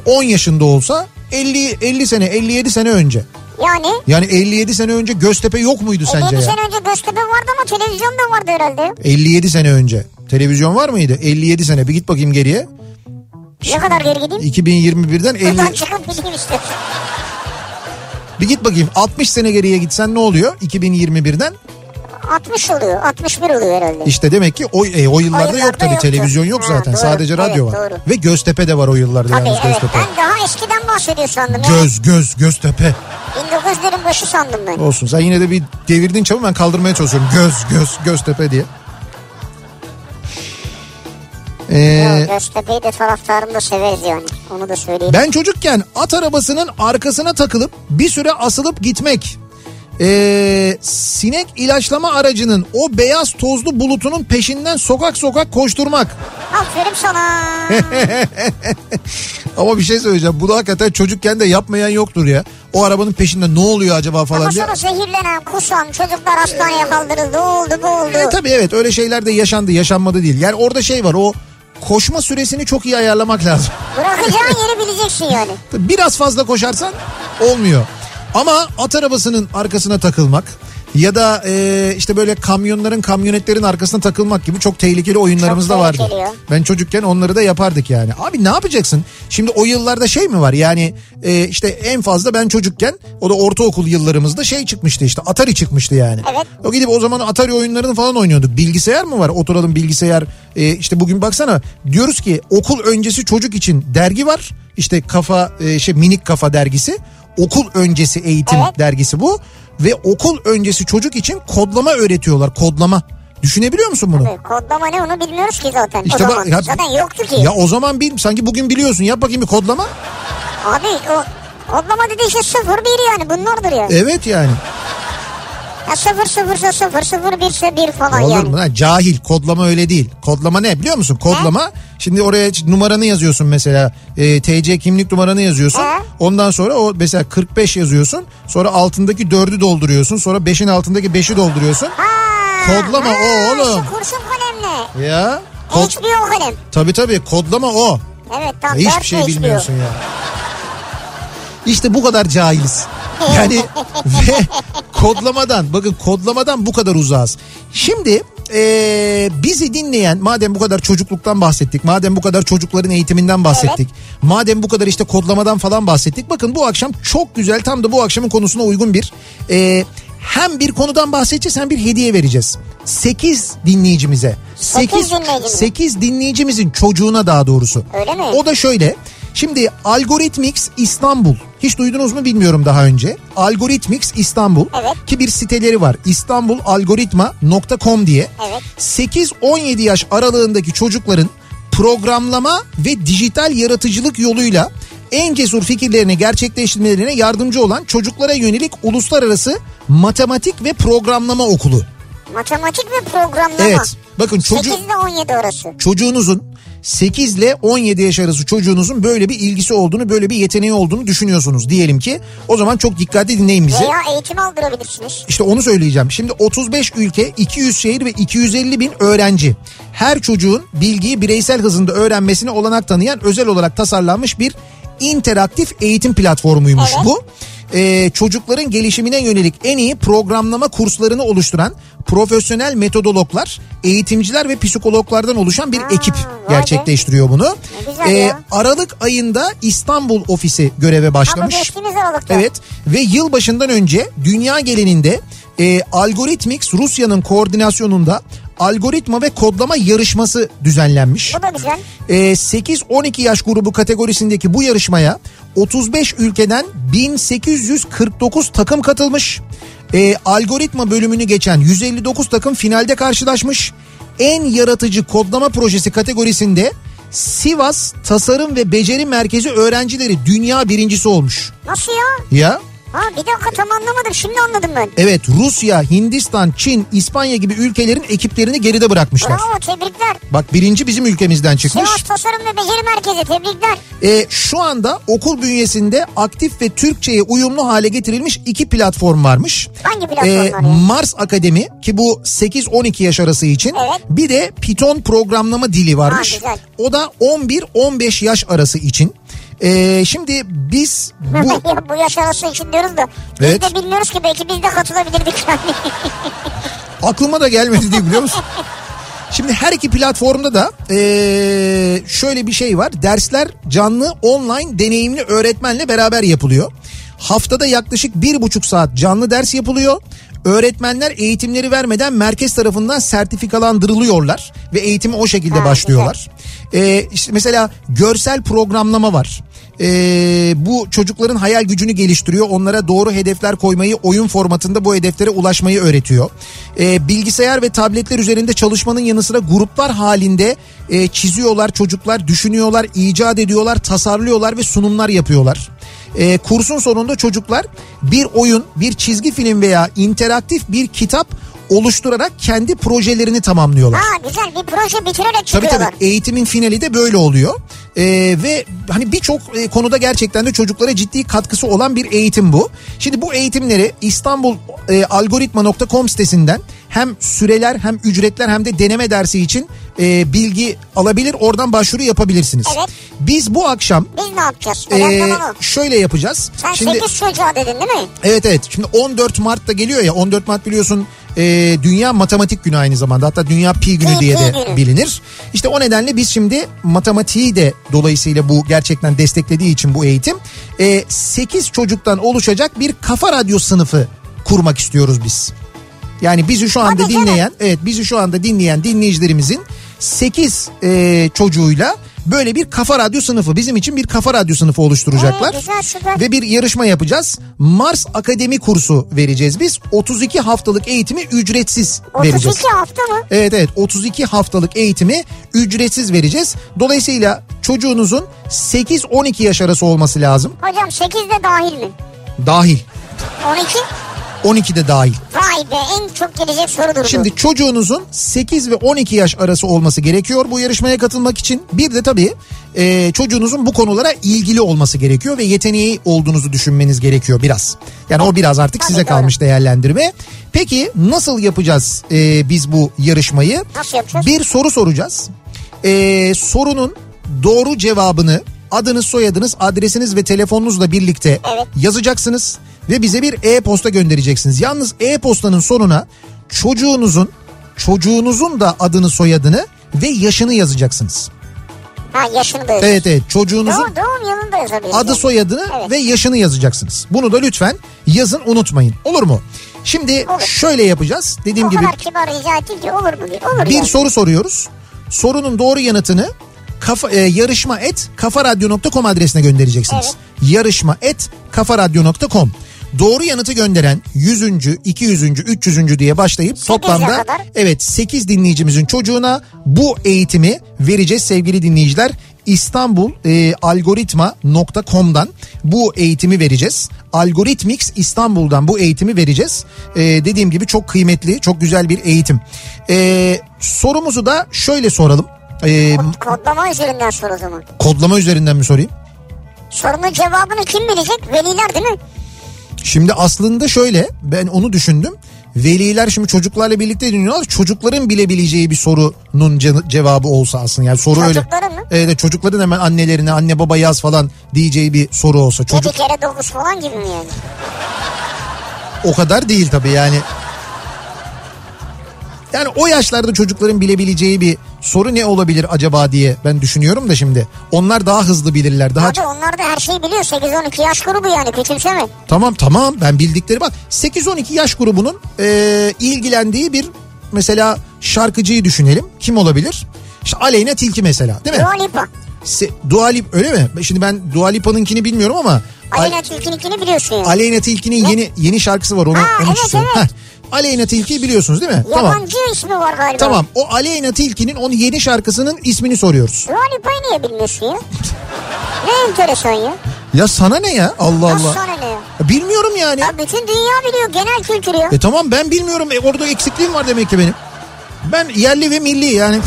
on yaşında olsa elli sene elli yedi sene önce. Yani? Yani elli yedi sene önce Göztepe yok muydu sence ya? elli yedi sene önce Göztepe vardı ama televizyon da vardı herhalde. elli yedi sene önce. Televizyon var mıydı? elli yedi sene. Bir git bakayım geriye. Ne kadar geri gideyim? iki bin yirmi birden elli... Buradan çıkıp bizim işte. Bir git bakayım. altmış sene geriye gitsen ne oluyor? iki bin yirmi birden? altmış oluyor. altmış bir oluyor herhalde. İşte demek ki o, e, o yıllarda, o yıllarda yok tabii. Yoktu. Televizyon yok ha, zaten. Doğru, sadece radyo evet, var. Doğru. Ve Göztepe de var o yıllarda. Tabii, yalnız Göztepe. Evet. Ben daha eskiden bahsediyor sandım. Göz, yani. göz, Göztepe. bin dokuz yüzlerin başı sandım ben. Olsun. Sen yine de bir devirdin çabuk, ben kaldırmaya çalışıyorum. Göz, göz, Göztepe diye. Ee, Göztepe'yi de taraftarım da severiz yani. Onu da söyleyeyim. Ben çocukken at arabasının arkasına takılıp bir süre asılıp gitmek... Ee, sinek ilaçlama aracının o beyaz tozlu bulutunun peşinden sokak sokak koşturmak. Aferin sana. Ama bir şey söyleyeceğim. Bunu hakikaten çocukken de yapmayan yoktur ya. O arabanın peşinde ne oluyor acaba falan ama diye. Ama sonra zehirlenen, kusan, çocuklar hastaneye kaldırıldı. O oldu, bu oldu. E, tabii evet, öyle şeyler de yaşandı, yaşanmadı değil. Yani orada şey var, o koşma süresini çok iyi ayarlamak lazım. Bırakacağın yeri bileceksin yani. Biraz fazla koşarsan olmuyor. Ama at arabasının arkasına takılmak ya da e, işte böyle kamyonların, kamyonetlerin arkasına takılmak gibi çok tehlikeli oyunlarımız çok da vardı. Tehlikeli. Ben çocukken onları da yapardık yani. Abi ne yapacaksın? Şimdi o yıllarda şey mi var yani e, işte en fazla ben çocukken, o da ortaokul yıllarımızda şey çıkmıştı işte, Atari çıkmıştı yani. Evet. O gidip o zaman Atari oyunlarını falan oynuyorduk. Bilgisayar mı var? Oturalım bilgisayar. E, işte bugün baksana diyoruz ki okul öncesi çocuk için dergi var. İşte kafa e, şey Minik Kafa dergisi. Okul öncesi eğitim evet. dergisi bu ve okul öncesi çocuk için kodlama öğretiyorlar, kodlama. Düşünebiliyor musun bunu? Tabii, kodlama ne, onu bilmiyoruz ki zaten. İşte o zaman ya, zaten yoktu ki. Ya o zaman bil, sanki bugün biliyorsun, yap bakayım bir kodlama. Abi o kodlama dediği şey sıfır bir yani, bunlardır ya. Evet yani. Ya sıfır sıfırsa sıfır, sıfır birse bir falan olur yani. Olur mu lan? Cahil. Kodlama öyle değil. Kodlama ne biliyor musun? Kodlama he? Şimdi oraya numaranı yazıyorsun mesela. E, T C kimlik numaranı yazıyorsun. He? Ondan sonra o mesela kırk beş yazıyorsun. Sonra altındaki dördü dolduruyorsun. Sonra beşin altındaki beşi dolduruyorsun. Ha, kodlama ha, o oğlum. Şu kurşun kalemle. Ya. Kod... H B O kalem. Tabii tabii kodlama o. Evet tamam. Ya, hiçbir şey H B O bilmiyorsun ya. İşte bu kadar cahiliz. Yani ve kodlamadan, bakın kodlamadan bu kadar uzağız. Şimdi ee, bizi dinleyen, madem bu kadar çocukluktan bahsettik, madem bu kadar çocukların eğitiminden bahsettik, evet. madem bu kadar işte kodlamadan falan bahsettik, bakın bu akşam çok güzel, tam da bu akşamın konusuna uygun bir ee, hem bir konudan bahsedeceğiz hem bir hediye vereceğiz. sekiz dinleyicimize. sekiz, sekiz dinleyicimizin çocuğuna daha doğrusu. Öyle mi? O da şöyle. Şimdi Algoritmix İstanbul. Hiç duydunuz mu bilmiyorum daha önce. Algoritmix İstanbul, evet, ki bir siteleri var. istanbulalgoritma nokta com diye. Evet. sekiz on yedi yaş aralığındaki çocukların programlama ve dijital yaratıcılık yoluyla en cesur fikirlerini gerçekleştirmelerine yardımcı olan çocuklara yönelik uluslararası matematik ve programlama okulu. Matematik ve programlama. Evet. Bakın çocuğu, sekiz ile on yedi arası. Çocuğunuzun sekiz ile on yedi yaş arası çocuğunuzun böyle bir ilgisi olduğunu, böyle bir yeteneği olduğunu düşünüyorsunuz diyelim ki. O zaman çok dikkatli dinleyin bizi. Veya eğitim aldırabilirsiniz. İşte onu söyleyeceğim. Şimdi otuz beş ülke, iki yüz şehir ve iki yüz elli bin öğrenci. Her çocuğun bilgiyi bireysel hızında öğrenmesine olanak tanıyan özel olarak tasarlanmış bir interaktif eğitim platformuymuş, evet, bu. Ee, çocukların gelişimine yönelik en iyi programlama kurslarını oluşturan profesyonel metodologlar, eğitimciler ve psikologlardan oluşan bir Aa, ekip gerçekleştiriyor bunu. Ee, Aralık ayında İstanbul ofisi göreve başlamış. Evet. Ve yılbaşından önce dünya genelinde e, Algoritmix Rusya'nın koordinasyonunda algoritma ve kodlama yarışması düzenlenmiş. Bu da güzel. Ee, sekiz on iki yaş grubu kategorisindeki bu yarışmaya otuz beş ülkeden bin sekiz yüz kırk dokuz takım katılmış. Ee, algoritma bölümünü geçen yüz elli dokuz takım finalde karşılaşmış. En yaratıcı kodlama projesi kategorisinde Sivas Tasarım ve Beceri Merkezi öğrencileri dünya birincisi olmuş. Nasıl ya? Ya. Ha, bir dakika, tam anlamadım, şimdi anladım ben. Evet, Rusya, Hindistan, Çin, İspanya gibi ülkelerin ekiplerini geride bırakmışlar. Bravo, tebrikler. Bak, birinci bizim ülkemizden çıkmış. Sivas Tasarım ve Beceri Merkezi, tebrikler. Ee, şu anda okul bünyesinde aktif ve Türkçe'ye uyumlu hale getirilmiş iki platform varmış. Hangi platformlar? Ee, yani? Mars Akademi, ki bu sekiz on iki yaş arası için. Evet. Bir de Python programlama dili varmış. Ha, o da on bir on beş yaş arası için. Ee, şimdi biz bu... bu yaş arası için diyoruz da biz, evet, de bilmiyoruz ki, belki biz de katılabilirdik yani. Aklıma da gelmedi diye, biliyor musun? Şimdi her iki platformda da ee, şöyle bir şey var. Dersler canlı, online, deneyimli öğretmenle beraber yapılıyor. Haftada yaklaşık bir buçuk saat canlı ders yapılıyor. Öğretmenler eğitimleri vermeden merkez tarafından sertifikalandırılıyorlar ve eğitimi o şekilde ha, başlıyorlar. Ee, işte mesela görsel programlama var. Ee, bu çocukların hayal gücünü geliştiriyor. Onlara doğru hedefler koymayı, oyun formatında bu hedeflere ulaşmayı öğretiyor. Ee, bilgisayar ve tabletler üzerinde çalışmanın yanı sıra gruplar halinde e, çiziyorlar çocuklar, düşünüyorlar, icat ediyorlar, tasarlıyorlar ve sunumlar yapıyorlar. Ee, kursun sonunda çocuklar bir oyun, bir çizgi film veya interaktif bir kitap oluşturarak kendi projelerini tamamlıyorlar. Ha, güzel, bir proje bitirerek çıkıyorlar. Tabii tabii, eğitimin finali de böyle oluyor. Ee, ve hani birçok e, konuda gerçekten de çocuklara ciddi katkısı olan bir eğitim bu. Şimdi bu eğitimleri İstanbul e, algoritma nokta com sitesinden hem süreler, hem ücretler, hem de deneme dersi için e, bilgi alabilir. Oradan başvuru yapabilirsiniz. Evet. Biz bu akşam... Biz ne yapacağız? E, şöyle yapacağız. Sen şimdi, sekiz çocuğa dedin değil mi? Evet evet. Şimdi on dört Mart'ta geliyor ya. on dört Mart biliyorsun e, Dünya Matematik Günü aynı zamanda. Hatta Dünya Pi Günü Pi, diye Pi de günü. bilinir. İşte o nedenle biz şimdi matematiği de dolayısıyla bu gerçekten desteklediği için bu eğitim. E, sekiz çocuktan oluşacak bir Kafa Radyo sınıfı kurmak istiyoruz biz. Yani bizi şu anda Hadi dinleyen, canım. evet bizi şu anda dinleyen dinleyicilerimizin sekiz e, çocuğuyla böyle bir Kafa Radyo sınıfı, bizim için bir Kafa Radyo sınıfı oluşturacaklar. Evet, güzel, süper. Ve bir yarışma yapacağız. Mars Akademi kursu vereceğiz biz. otuz iki haftalık eğitimi ücretsiz vereceğiz. otuz iki hafta mı? Evet evet, otuz iki haftalık eğitimi ücretsiz vereceğiz. Dolayısıyla çocuğunuzun sekiz on iki yaş arası olması lazım. Hocam sekiz de dahil mi? Dahil. on iki? on iki de dahil. Vay be, en çok gelecek soru durdu. Şimdi çocuğunuzun sekiz ve on iki yaş arası olması gerekiyor bu yarışmaya katılmak için. Bir de tabii e, çocuğunuzun bu konulara ilgili olması gerekiyor ve yeteneği olduğunuzu düşünmeniz gerekiyor biraz. Yani evet, o biraz artık tabii size doğru. kalmış değerlendirme. Peki nasıl yapacağız e, biz bu yarışmayı? Nasıl yapacağız? Bir soru soracağız. E, sorunun doğru cevabını adınız, soyadınız, adresiniz ve telefonunuzla birlikte evet. yazacaksınız. Ve bize bir e-posta göndereceksiniz. Yalnız e-postanın sonuna çocuğunuzun, çocuğunuzun da adını, soyadını ve yaşını yazacaksınız. Ha, yaşını da yazacaksınız. Evet evet, çocuğunuzun doğum, doğum yılını da yazabilirsiniz. Adı, soyadını evet. ve yaşını yazacaksınız. Bunu da lütfen yazın, unutmayın. Olur mu? Şimdi olur. şöyle yapacağız. Dediğim o gibi, kadar kibar rica edeyim ki olur mu? Olur bir yani. soru soruyoruz. Sorunun doğru yanıtını kafa, e, yarışma et kafaradyo nokta com adresine göndereceksiniz. Evet. Yarışma et kafaradyo nokta com. Doğru yanıtı gönderen yüzüncü, iki yüzüncü, üç yüzüncü diye başlayıp toplamda evet sekiz dinleyicimizin çocuğuna bu eğitimi vereceğiz sevgili dinleyiciler. İstanbul e, algoritma nokta com'dan bu eğitimi vereceğiz. Algoritmix İstanbul'dan bu eğitimi vereceğiz. E, dediğim gibi çok kıymetli, çok güzel bir eğitim. E, sorumuzu da şöyle soralım. E, Kodlama üzerinden sor o zaman. Kodlama üzerinden mi sorayım? Sorunun cevabını kim bilecek? Veliler değil mi? Şimdi aslında şöyle, ben onu düşündüm. Veliler şimdi çocuklarla birlikte dinliyorlar. Çocukların bilebileceği bir sorunun ce- cevabı olsa aslında. Yani soru öyle. Çocukların mı? Evet, çocukların hemen annelerine anne baba yaz falan diyeceği bir soru olsa. Çocuk... yedi kere dokuz falan gibi mi yani? O kadar değil tabii yani. Yani o yaşlarda çocukların bilebileceği bir soru ne olabilir acaba diye ben düşünüyorum da şimdi. Onlar daha hızlı bilirler. Daha... Abi onlar da her şeyi biliyor. sekiz on iki yaş grubu yani, küçümseme. Tamam tamam, ben bildikleri bak. sekiz on iki yaş grubunun e, ilgilendiği bir mesela şarkıcıyı düşünelim. Kim olabilir? İşte Aleyna Tilki mesela, değil mi? Dua Lipa. Se, Dua Lipa öyle mi? Şimdi ben Dua Lipa'nınkini bilmiyorum ama. Aleyna Tilki'ninkini biliyorsun yani. Aleyna Tilki'nin yeni yeni şarkısı var. Onu, ha, onu evet evet. Heh. Aleyna Tilki'yi biliyorsunuz değil mi? Yabancı tamam. ismi var galiba. Tamam, o Aleyna Tilki'nin onun yeni şarkısının ismini soruyoruz. Rani Bey niye bilmiyorsun ya? Ne enteresan ya? Ya sana ne ya? Allah Allah. Nasıl sana ne ya? Bilmiyorum yani. Ya bütün dünya biliyor, genel kültür ya. E tamam, ben bilmiyorum. E, orada eksikliğim var demek ki benim. Ben yerli ve milli yani.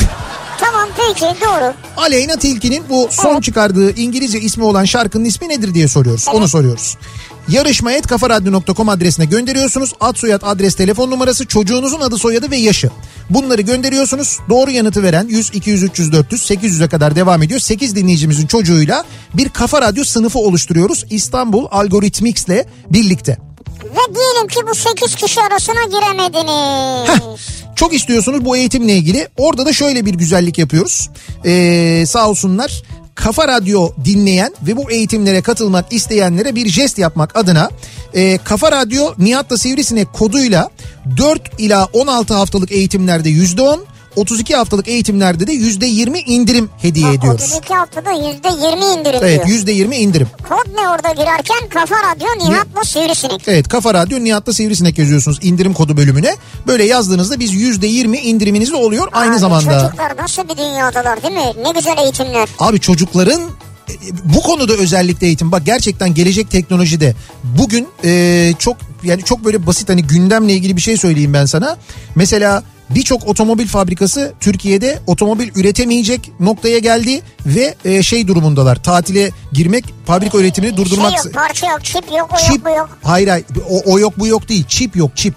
Tamam peki, doğru. Aleyna Tilki'nin bu son evet. çıkardığı İngilizce ismi olan şarkının ismi nedir diye soruyoruz. Evet. Onu soruyoruz. yarışma et kafaradyo nokta com adresine gönderiyorsunuz. Ad, soyad, adres, telefon numarası, çocuğunuzun adı, soyadı ve yaşı. Bunları gönderiyorsunuz. Doğru yanıtı veren yüz, iki yüz, üç yüz, dört yüz, sekiz yüze kadar devam ediyor. sekiz dinleyicimizin çocuğuyla bir Kafa Radyo sınıfı oluşturuyoruz. İstanbul Algoritmics'le birlikte. Ve diyelim ki bu sekiz kişi arasına giremediniz. Heh, çok istiyorsunuz bu eğitimle ilgili. Orada da şöyle bir güzellik yapıyoruz. Ee, sağ olsunlar. Kafa Radyo dinleyen ve bu eğitimlere katılmak isteyenlere bir jest yapmak adına e, Kafa Radyo Nihat'la Sivrisinek koduyla dört ila on altı haftalık eğitimlerde yüzde on, otuz iki haftalık eğitimlerde de yüzde yirmi indirim hediye ha, ediyoruz. otuz iki haftada yüzde yirmi indirim evet, diyor. Evet, yüzde yirmi indirim. Kod ne orada girerken? Kafa Radyo Nihat'la Sivrisinek. Evet, Kafa Radyo Nihat'la Sivrisinek yazıyorsunuz indirim kodu bölümüne. Böyle yazdığınızda biz yüzde yirmi indiriminiz de oluyor abi, aynı zamanda. Çocuklar nasıl bir dünyadalar değil mi? Ne güzel eğitimler. Abi çocukların bu konuda özellikle eğitim. Bak gerçekten gelecek teknolojide bugün e, çok yani çok böyle basit hani gündemle ilgili bir şey söyleyeyim ben sana. Mesela birçok otomobil fabrikası Türkiye'de otomobil üretemeyecek noktaya geldi ve e, şey durumundalar. Tatile girmek, fabrika üretimini durdurmak. Şey yok, parça yok, çip yok, o çip, yok, bu yok. Hayır, hayır o, o yok, bu yok değil. Çip yok, çip.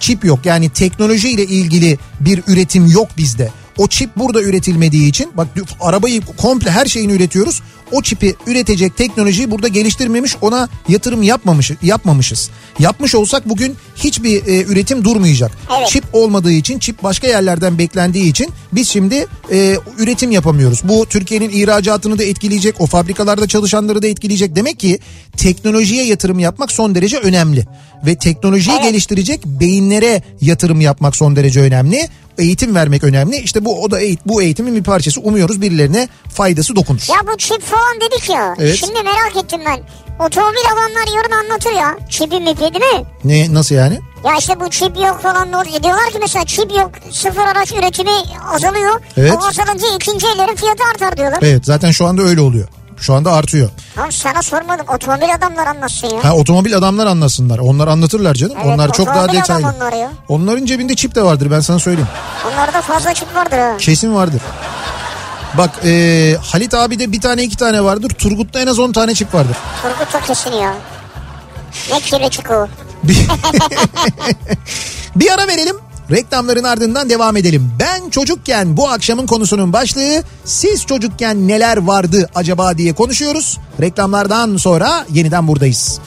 Çip yok. Yani teknolojiyle ilgili bir üretim yok bizde. O çip burada üretilmediği için bak arabayı komple her şeyini üretiyoruz. O çipi üretecek teknolojiyi burada geliştirmemiş, ona yatırım yapmamış, yapmamışız. Yapmış olsak bugün hiçbir e, üretim durmayacak. Evet. Çip olmadığı için, çip başka yerlerden beklendiği için biz şimdi e, üretim yapamıyoruz. Bu Türkiye'nin ihracatını da etkileyecek, o fabrikalarda çalışanları da etkileyecek. Demek ki teknolojiye yatırım yapmak son derece önemli. Ve teknolojiyi evet. geliştirecek beyinlere yatırım yapmak son derece önemli. Eğitim vermek önemli. İşte bu o da eğit, bu eğitimin bir parçası. Umuyoruz birilerine faydası dokunur. Ya bu çip falan dedik ya. Evet. Şimdi merak ettim ben. Otomobil alanlar yarın anlatır ya. Çipi mipi değil mi? Ne, nasıl yani? Ya işte bu çip yok falan doğru. Diyorlar ki mesela çip yok. Sıfır araç üretimi azalıyor. Evet. O azalınca ikinci ellerin fiyatı artar diyorlar. Evet, zaten şu anda öyle oluyor. Şu anda artıyor. Tamam, sana sormadım. Otomobil adamlar anlatsın ya. Ha, otomobil adamlar anlatsınlar. Onlar anlatırlar canım. Evet, onlar çok daha detaylı. Onlar ya. Onların cebinde çip de vardır, ben sana söyleyeyim. Onlarda fazla çip vardır ha. Kesin vardır. Bak ee, Halit abi de bir tane iki tane vardır. Turgut'ta en az on tane çip vardır. Turgut'ta kesin ya. Ne kirli çip o. Bir ara verelim. Reklamların ardından devam edelim. Ben çocukken bu akşamın konusunun başlığı, siz çocukken neler vardı acaba diye konuşuyoruz. Reklamlardan sonra yeniden buradayız.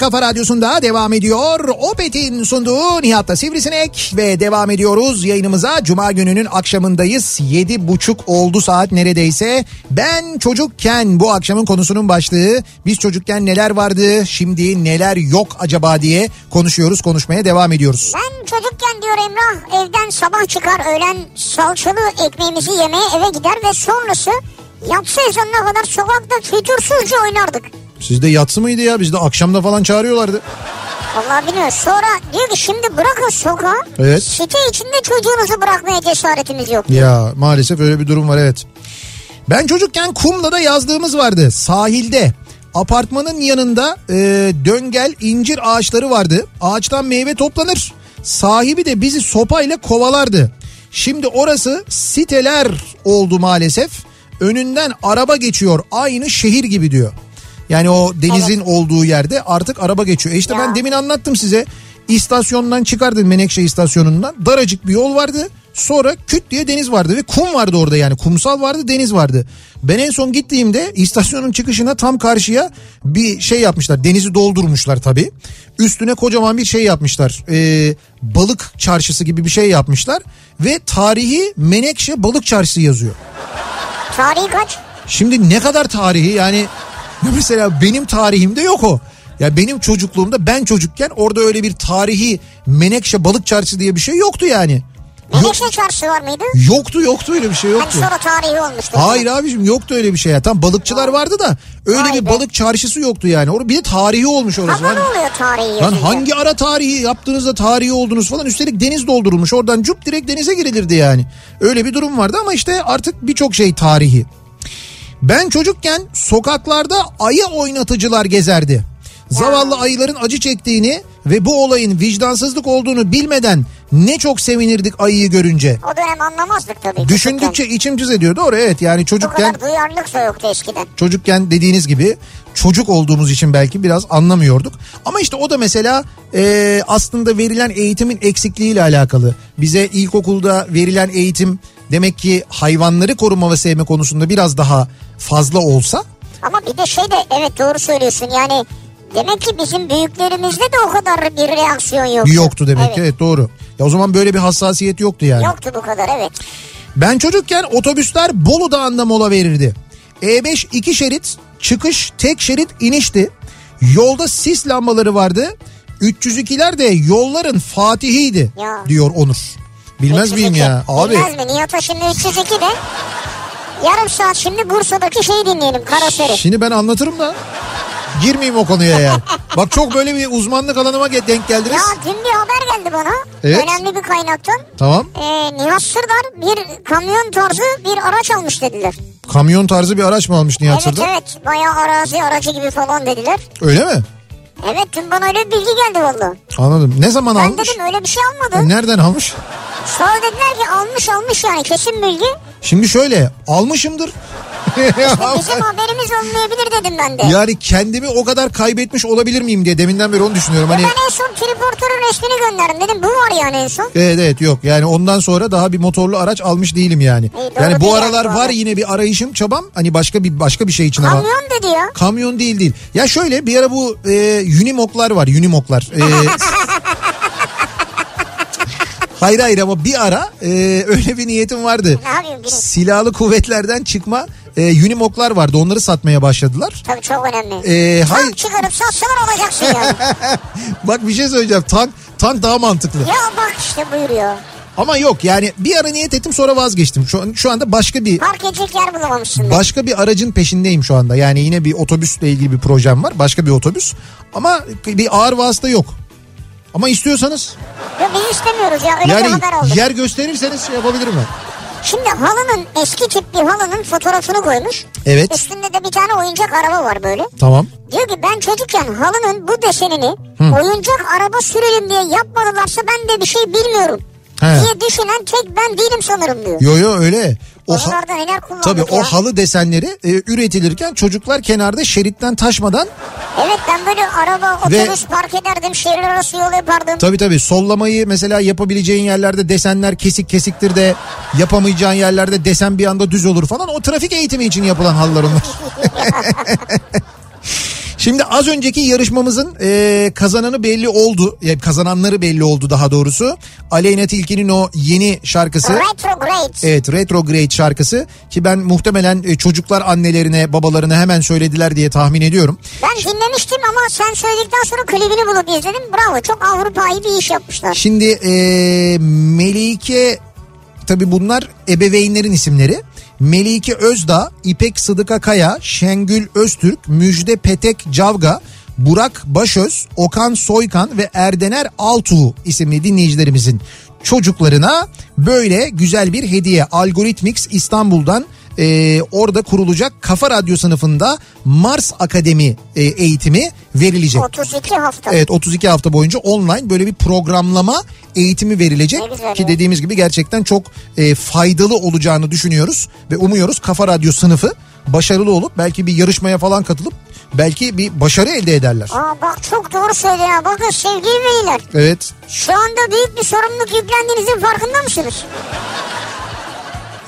Kafa Radyosu'nda devam ediyor. Opet'in sunduğu Nihat'la Sivrisinek ve devam ediyoruz yayınımıza. Cuma gününün akşamındayız. Yedi buçuk oldu saat neredeyse. Ben çocukken bu akşamın konusunun başlığı. Biz çocukken neler vardı, şimdi neler yok acaba diye konuşuyoruz, konuşmaya devam ediyoruz. Ben çocukken diyor Emrah, evden sabah çıkar, öğlen salçalı ekmeğimizi yemeye eve gider ve sonrası yatsı ezanına kadar sokakta fütursuzca oynardık. Sizde yatsı mıydı ya? Bizde akşamda falan çağırıyorlardı. Vallahi bilmiyorum. Sonra diyor ki şimdi bırakın sokağa. Evet. Site içinde çocuğunuzu bırakmaya cesaretimiz yok. Diyor. Ya maalesef öyle bir durum var, evet. Ben çocukken kumla da yazlığımız vardı. Sahilde. Apartmanın yanında e, döngel incir ağaçları vardı. Ağaçtan meyve toplanır. Sahibi de bizi sopayla kovalardı. Şimdi orası siteler oldu maalesef. Önünden araba geçiyor. Aynı şehir gibi diyor. Yani o denizin evet. olduğu yerde artık araba geçiyor. E işte ya. Ben demin anlattım size. İstasyondan çıkardın, Menekşe istasyonundan. Daracık bir yol vardı. Sonra küt diye deniz vardı ve kum vardı orada yani. Kumsal vardı, deniz vardı. Ben en son gittiğimde istasyonun çıkışına tam karşıya bir şey yapmışlar. Denizi doldurmuşlar tabii. Üstüne kocaman bir şey yapmışlar. Ee, balık çarşısı gibi bir şey yapmışlar. Ve tarihi Menekşe Balık Çarşısı yazıyor. Tarihi kaç? Şimdi ne kadar tarihi yani... Mesela benim tarihimde yok o. Ya benim çocukluğumda, ben çocukken orada öyle bir tarihi Menekşe Balık Çarşısı diye bir şey yoktu yani. Menekşe yok, çarşısı var mıydı? Yoktu yoktu öyle bir şey yoktu. Hani sonra tarihi olmuştu. Hayır abiciğim yoktu öyle bir şey ya. Tam balıkçılar vardı da öyle Vay bir be. balık çarşısı yoktu yani. Orada bir de tarihi olmuş orası. Ama ne oluyor tarihi? Lan hangi ara tarihi yaptığınızda tarihi oldunuz falan. Üstelik deniz doldurulmuş, oradan cüp direkt denize girilirdi yani. Öyle bir durum vardı ama işte artık birçok şey tarihi. Ben çocukken sokaklarda ayı oynatıcılar gezerdi. Zavallı ayıların acı çektiğini ve bu olayın vicdansızlık olduğunu bilmeden ne çok sevinirdik ayıyı görünce. O dönem anlamazdık tabii. Düşündükçe çocukken. İçim cız ediyordu oraya, evet yani çocukken. O kadar duyarlılık da yoktu eskiden. Çocukken dediğiniz gibi çocuk olduğumuz için belki biraz anlamıyorduk. Ama işte o da mesela e, aslında verilen eğitimin eksikliğiyle alakalı. Bize ilkokulda verilen eğitim demek ki hayvanları koruma ve sevme konusunda biraz daha fazla olsa. Ama bir de şey de evet doğru söylüyorsun yani demek ki bizim büyüklerimizde de o kadar bir reaksiyon yoktu. Yoktu demek evet. ki evet doğru. Ya o zaman böyle bir hassasiyet yoktu yani. Yoktu bu kadar evet. Ben çocukken otobüsler Bolu Dağı'nda mola verirdi. E beş iki şerit, çıkış tek şerit inişti. Yolda sis lambaları vardı. üç yüz ikiler de yolların fatihiydi ya. Diyor Onur. Bilmez miyim ya abi? Bilmez mi? Nihat'a şimdi üç yüz iki de yarım saat şimdi Bursa'daki şeyi dinleyelim, Karaseri. Şimdi ben anlatırım da girmeyeyim o konuya yani. Bak çok böyle bir uzmanlık alanıma denk geldiniz. Ya dün bir haber geldi bana. Evet. Önemli bir kaynaktan. Tamam. Ee, Nihat Sırdar bir kamyon tarzı bir araç almış dediler. Kamyon tarzı bir araç mı almış Nihat evet, Sırdar? Evet evet bayağı arazi aracı gibi falan dediler. Öyle mi? Evet dün bana öyle bir bilgi geldi valla. Anladım. Ne zaman ben almış? Ben dedim öyle bir şey almadı. E nereden almış? Sonra dediler ki almış almış yani kesin bilgi. Şimdi şöyle almışımdır. İşte bizim haberimiz olmayabilir dedim ben de. Yani kendimi o kadar kaybetmiş olabilir miyim diye deminden beri onu düşünüyorum. Hani... Ben en son triportörün resmini gönderdim dedim bu var yani en son. Evet evet yok yani ondan sonra daha bir motorlu araç almış değilim yani. E, yani bu aralar yani, var doğru. Yine bir arayışım çabam hani başka bir başka bir şey için ama. Kamyon dedi ya. Kamyon değil değil. Ya şöyle bir ara bu e, Unimog'lar var Unimog'lar. E, Hayır hayır ama bir ara e, öyle bir niyetim vardı. Silahlı kuvvetlerden çıkma e, Unimog'lar vardı. Onları satmaya başladılar. Tabii çok önemli. E, tank hay- çıkarıp satsalar olacaksın yani. Bak bir şey söyleyeceğim. Tank tank daha mantıklı. Ya bak işte buyuruyor. Ama yok yani bir ara niyet ettim sonra vazgeçtim. Şu, an, şu anda başka bir... Park edecek yer bulamamışsın. Başka bir aracın peşindeyim şu anda. Yani yine bir otobüsle ilgili bir projem var. Başka bir otobüs. Ama bir ağır vasıta yok. Ama istiyorsanız... Ya biz istemiyoruz ya öyle yani bir haber aldık. Yer gösterirseniz şey yapabilirim ben. Şimdi halının eski tip bir halının fotoğrafını koymuş. Evet. Üstünde de bir tane oyuncak araba var böyle. Tamam. Diyor ki ben çocukken halının bu desenini Hı. oyuncak araba sürelim diye yapmadılarsa ben de bir şey bilmiyorum. He. Diye düşünen tek ben değilim sanırım diyor. Yo yo öyle. O ha- tabii ya. O halı desenleri e, üretilirken çocuklar kenarda şeritten taşmadan. Evet ben böyle araba otobüs park ederdim şehir arası yol yapardım. Tabii tabii sollamayı mesela yapabileceğin yerlerde desenler kesik kesiktir de yapamayacağın yerlerde desen bir anda düz olur falan. O trafik eğitimi için yapılan halılar onlar. Şimdi az önceki yarışmamızın e, kazananı belli oldu. Yani kazananları belli oldu daha doğrusu. Aleyna Tilki'nin o yeni şarkısı. Retrograde. Evet, Retrograde şarkısı ki ben muhtemelen e, çocuklar annelerine babalarına hemen söylediler diye tahmin ediyorum. Ben dinlemiştim ama sen söyledikten sonra klibini bulup izledim. Bravo, çok Avrupa'yı bir iş yapmışlar. Şimdi e, Melike, tabii bunlar ebeveynlerin isimleri. Melike Özdağ, İpek Sıdıka Kaya, Şengül Öztürk, Müjde Petek Cavga, Burak Başöz, Okan Soykan ve Erdener Altuğ isimli dinleyicilerimizin çocuklarına böyle güzel bir hediye. Algoritmix İstanbul'dan e, orada kurulacak Kafa Radyo sınıfında Mars Akademi e, eğitimi verilecek. otuz iki hafta. Evet, otuz iki hafta boyunca online böyle bir programlama eğitimi verilecek ki dediğimiz gibi gerçekten çok e, faydalı olacağını düşünüyoruz ve umuyoruz Kafa Radyo sınıfı başarılı olup belki bir yarışmaya falan katılıp belki bir başarı elde ederler. Aa bak, çok doğru söylüyor. Bakın sevgili beyler. Evet. Şu anda büyük bir sorumluluk yüklendiğinizin farkında mısınız?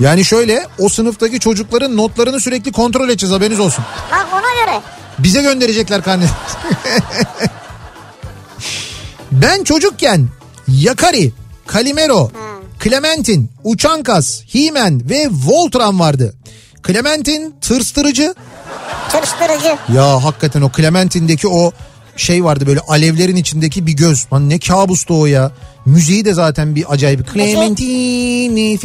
Yani şöyle, o sınıftaki çocukların notlarını sürekli kontrol edeceğiz, haberiniz olsun. Bak ona göre. Bize gönderecekler karne. Ben çocukken Yakari, Kalimero, hmm. Clementine, Uçankas, He-Man ve Voltron vardı. Clementine tırstırıcı. Tırstırıcı. Ya hakikaten o Clementine'deki o şey vardı, böyle alevlerin içindeki bir göz. Lan ne kabustu o ya. Müziği de zaten bir acayip. Clementine.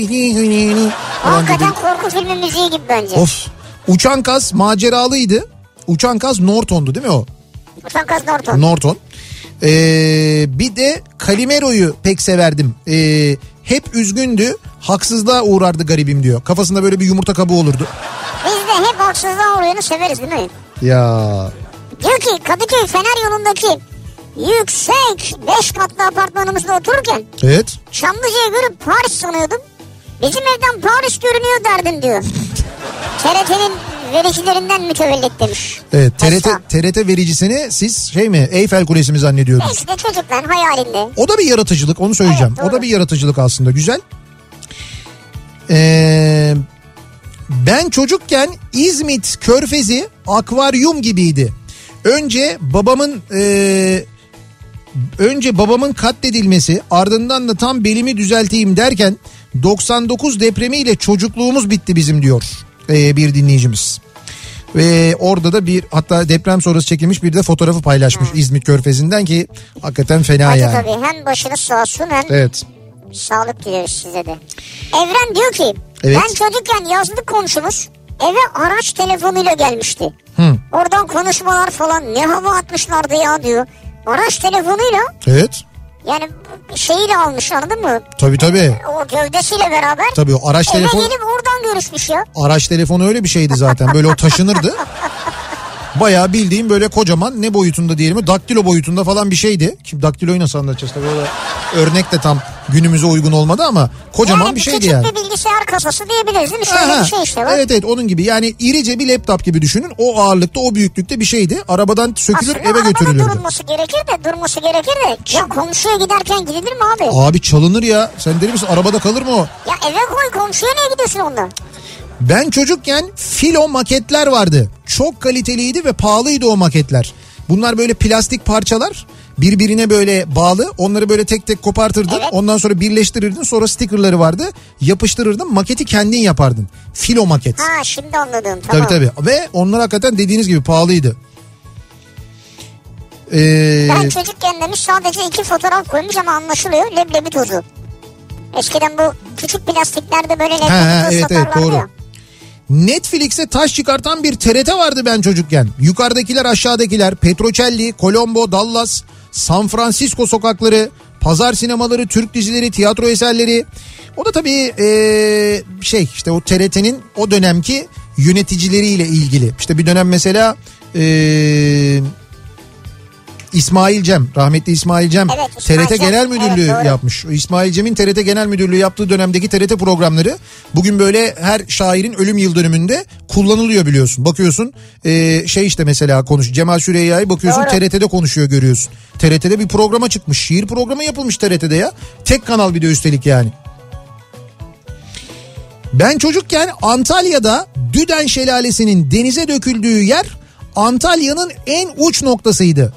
Hakikaten korku filmi müziği gibi bence. Of. Uçankas maceralıydı. Uçankas Norton'du değil mi o? Uçankas Norton. Norton. Ee, bir de Kalimero'yu pek severdim. Ee, hep üzgündü, haksızlığa uğrardı garibim diyor. Kafasında böyle bir yumurta kabuğu olurdu. Biz de hep haksızlığa uğrayanı severiz değil mi? Ya. Diyor ki Kadıköy Fener yolundaki yüksek beş katlı apartmanımızda otururken, evet, Çamlıca'ya görüp Paris sanıyordum. Bizim evden Paris görünüyor derdim diyor. T R T'nin vericilerinden mütevellit demiş. Evet, T R T, T R T vericisini siz şey mi, Eyfel Kulesi mi zannediyordunuz? Belki de çocuklar hayalinde. O da bir yaratıcılık, onu söyleyeceğim. Evet, o da bir yaratıcılık aslında, güzel. Ee, ben çocukken İzmit Körfezi akvaryum gibiydi. Önce babamın e, önce babamın katledilmesi, ardından da tam belimi düzelteyim derken doksan dokuz depremiyle çocukluğumuz bitti bizim diyor ee, bir dinleyicimiz. Ve orada da bir, hatta deprem sonrası çekilmiş bir de fotoğrafı paylaşmış hmm. İzmit Körfezi'nden ki hakikaten fena. Hadi yani. Tabii, hem başınız sağ olsun hem evet, sağlık diliyoruz size de. Evren diyor ki evet, ben çocukken yazlık komşumuz eve araç telefonuyla gelmişti. Hmm. Oradan konuşmalar falan, ne hava atmışlardı ya diyor. Araç telefonuyla. Evet. Yani şeyiyle almış, anladın mı? Tabii tabii. O gövdesiyle beraber. Tabii o araç telefonu. Eve gelip oradan görüşmüş ya. Araç telefonu öyle bir şeydi zaten. Böyle o taşınırdı. Bayağı bildiğim böyle kocaman, ne boyutunda diyelim, daktilo boyutunda falan bir şeydi. Kim daktiloyu nasıl anlatacağız tabii, öyle örnek de tam günümüze uygun olmadı ama kocaman yani bir şeydi yani. Yani küçük bir bilgisayar kasası diyebiliriz değil mi? Şöyle aha, bir şey işte. Bak. Evet evet, onun gibi yani irice bir laptop gibi düşünün, o ağırlıkta o büyüklükte bir şeydi. Arabadan sökülür, aslında eve götürülürdü. Aslında durması gerekir de durması gerekir de Ç- ya komşuya giderken gidilir mi abi? Abi çalınır ya, sen deli misin, arabada kalır mı o? Ya eve koy, komşuya niye gidiyorsun ondan? Ben çocukken filo maketler vardı. Çok kaliteliydi ve pahalıydı o maketler. Bunlar böyle plastik parçalar, birbirine böyle bağlı. Onları böyle tek tek kopartırdın. Evet. Ondan sonra birleştirirdin. Sonra stikerleri vardı. Yapıştırırdın. Maketi kendin yapardın. Filo maket. Ha, şimdi anladım. Tamam. Tabii tabii. Ve onlar hakikaten dediğiniz gibi pahalıydı. Ee... Ben çocukken demiş sadece iki fotoğraf koymuş ama anlaşılıyor. Leblebi tozu. Eskiden bu küçük plastiklerde böyle leblebi ha, tozu evet, satarlardı. Evet, doğru. Ya. Netflix'e taş çıkartan bir T R T vardı ben çocukken. Yukarıdakiler aşağıdakiler, Petrocelli, Colombo, Dallas, San Francisco sokakları, pazar sinemaları, Türk dizileri, tiyatro eserleri. O da tabii ee, şey işte o T R T'nin o dönemki yöneticileriyle ilgili. İşte bir dönem mesela ee, İsmail Cem, rahmetli İsmail Cem evet, İsmail T R T Cem. Genel Müdürlüğü evet, yapmış. İsmail Cem'in T R T Genel Müdürlüğü yaptığı dönemdeki T R T programları bugün böyle her şairin ölüm yıl dönümünde kullanılıyor biliyorsun. Bakıyorsun ee, şey işte mesela konuş Cemal Süreyya'yı bakıyorsun doğru. T R T'de konuşuyor görüyorsun. T R T'de bir programa çıkmış, şiir programı yapılmış T R T'de ya. Tek kanal bir de üstelik yani. Ben çocukken Antalya'da Düden Şelalesi'nin denize döküldüğü yer Antalya'nın en uç noktasıydı.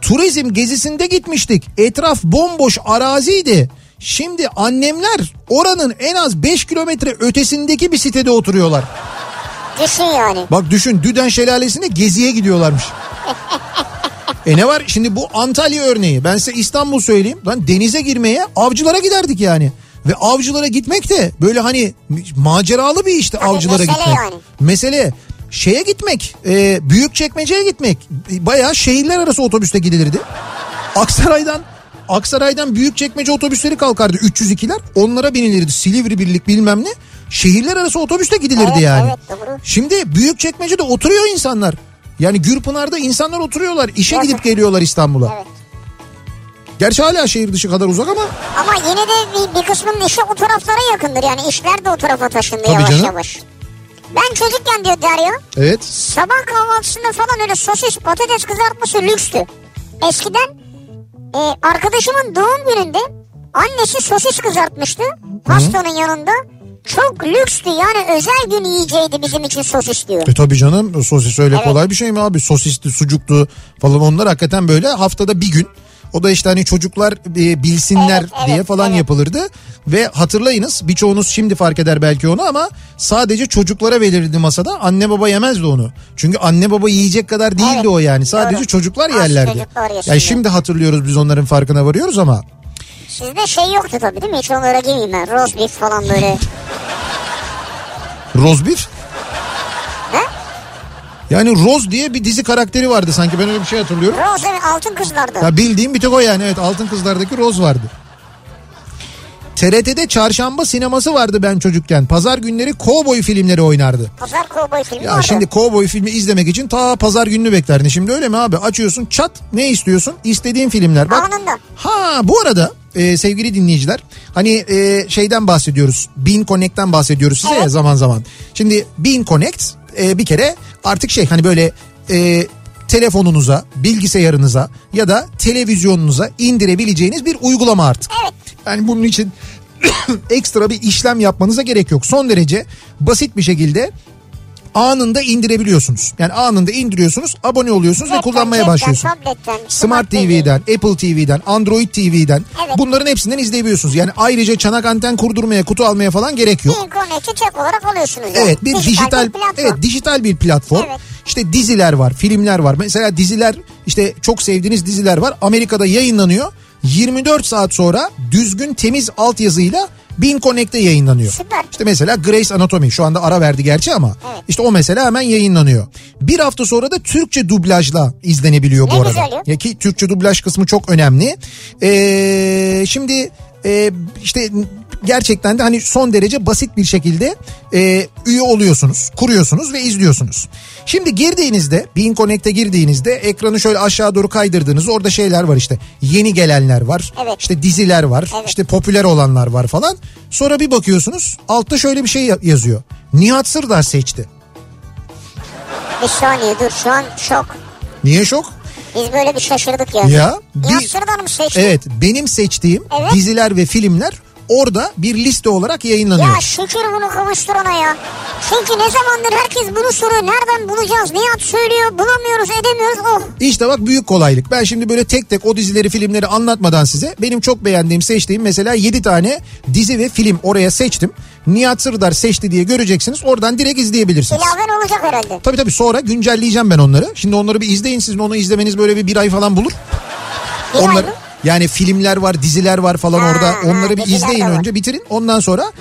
Turizm gezisinde gitmiştik. Etraf bomboş araziydi. Şimdi annemler oranın en az beş kilometre ötesindeki bir sitede oturuyorlar. Düşün yani. Bak düşün, Düden Şelalesi'nde geziye gidiyorlarmış. E ne var şimdi bu Antalya örneği. Ben size İstanbul söyleyeyim. Lan denize girmeye avcılara giderdik yani. Ve avcılara gitmek de böyle hani maceralı bir işte, yani avcılara mesele gitmek. Yani. Mesele şeye gitmek, e, Büyükçekmece'ye gitmek. Bayağı şehirler arası otobüste gidilirdi. Aksaray'dan Aksaray'dan Büyükçekmece otobüsleri kalkardı, üç yüz ikiler. Onlara binilirdi. Silivri birlik bilmem ne. Şehirler arası otobüste gidilirdi evet, yani. Evet, doğru. Şimdi Büyükçekmece'de oturuyor insanlar. Yani Gürpınar'da insanlar oturuyorlar. İşe evet. gidip geliyorlar İstanbul'a. Evet. Gerçi hala şehir dışı kadar uzak ama. Ama yine de bir, bir kısmının işi o taraflara yakındır. Yani işler de o tarafa taşındı tabii yavaş canım. Yavaş. Ben çocukken diyor Derya. Evet. Sabah kahvaltısında falan öyle sosis, patates kızartması lükstü. Eskiden e, arkadaşımın doğum gününde annesi sosis kızartmıştı. Pastanın Hı-hı. yanında. Çok lükstü yani, özel gün yiyeceğiydi bizim için sosis diyor. E tabii canım, sosis öyle evet. kolay bir şey mi abi? Sosisti, sucuktu falan, onlar hakikaten böyle haftada bir gün. O da işte hani çocuklar e, bilsinler evet, diye evet, falan evet. yapılırdı. Ve hatırlayınız, birçoğunuz şimdi fark eder belki onu ama sadece çocuklara verildi masada, anne baba yemezdi onu. Çünkü anne baba yiyecek kadar değildi evet, o yani, sadece doğru. çocuklar yerlerdi. Ya yani şimdi hatırlıyoruz, biz onların farkına varıyoruz ama. Sizde şey yoktu tabii değil mi? Hiç onlara girmeyeyim ben. Rozbif falan böyle. Rozbif? Ne? Yani Roz diye bir dizi karakteri vardı sanki. Ben öyle bir şey hatırlıyorum. Roz evet, Altın Kızlar'da. Ya bildiğim bir tek o yani. Evet, Altın Kızlar'daki Roz vardı. T R T'de çarşamba sineması vardı ben çocukken. Pazar günleri kovboy filmleri oynardı. Pazar kovboy filmi ya vardı. Ya şimdi kovboy filmi izlemek için ta pazar gününü beklerdin. Şimdi öyle mi abi? Açıyorsun çat, ne istiyorsun? İstediğin filmler. Bak. Anında. Ha bu arada e, sevgili dinleyiciler, hani e, şeyden bahsediyoruz. Bean Connect'ten bahsediyoruz size evet. ya zaman zaman. Şimdi Bean Connect e, bir kere artık şey hani böyle... E, telefonunuza, bilgisayarınıza ya da televizyonunuza indirebileceğiniz bir uygulama artık. Evet. Yani bunun için ekstra bir işlem yapmanıza gerek yok. Son derece basit bir şekilde anında indirebiliyorsunuz. Yani anında indiriyorsunuz, abone oluyorsunuz evet, ve kullanmaya tabletten, başlıyorsunuz. Tabletten, Smart T V'den, T V. Apple T V'den, Android T V'den evet. bunların hepsinden izleyebiliyorsunuz. Yani ayrıca çanak anten kurdurmaya, kutu almaya falan gerek yok. İnterneti çek olarak alıyorsunuz. Yani. Evet, bir dijital, dijital bir evet, dijital bir platform. Evet. İşte diziler var, filmler var. Mesela diziler, işte çok sevdiğiniz diziler var. Amerika'da yayınlanıyor. yirmi dört saat sonra düzgün, temiz altyazıyla Bean Connect'te yayınlanıyor. Süper. İşte mesela Grey's Anatomy şu anda ara verdi gerçi ama evet. işte o mesela hemen yayınlanıyor. Bir hafta sonra da Türkçe dublajla izlenebiliyor ne bu arada. Güzel. Ya ki Türkçe dublaj kısmı çok önemli. Ee, şimdi e, işte gerçekten de hani son derece basit bir şekilde e, üye oluyorsunuz, kuruyorsunuz ve izliyorsunuz. Şimdi girdiğinizde, Bean Connect'e girdiğinizde ekranı şöyle aşağı doğru kaydırdığınız, orada şeyler var işte. Yeni gelenler var, evet. işte diziler var, evet. işte popüler olanlar var falan. Sonra bir bakıyorsunuz altta şöyle bir şey yazıyor. Nihat Sırdar seçti. Bir saniye dur, şu an şok. Niye şok? Biz böyle bir şaşırdık yani. Ya. Bir, Nihat Sırdar mı seçti? Evet, benim seçtiğim evet. diziler ve filmler orada bir liste olarak yayınlanıyor. Ya şükür bunu kavuşturana ya. Çünkü ne zamandır herkes bunu soruyor. Nereden bulacağız? Nihat söylüyor. Bulamıyoruz, edemiyoruz. Oh. İşte bak, büyük kolaylık. Ben şimdi böyle tek tek o dizileri, filmleri anlatmadan size benim çok beğendiğim, seçtiğim mesela yedi tane dizi ve film oraya seçtim. Nihat Sırdar seçti diye göreceksiniz. Oradan direkt izleyebilirsiniz. İlaven olacak herhalde. Tabii tabii, sonra güncelleyeceğim ben onları. Şimdi onları bir izleyin. Sizin onu izlemeniz böyle bir bir ay falan bulur. Bir onları... ay mı? Yani filmler var, diziler var falan ha, orada. Onları ha, bir izleyin önce, bitirin. Ondan sonra... Var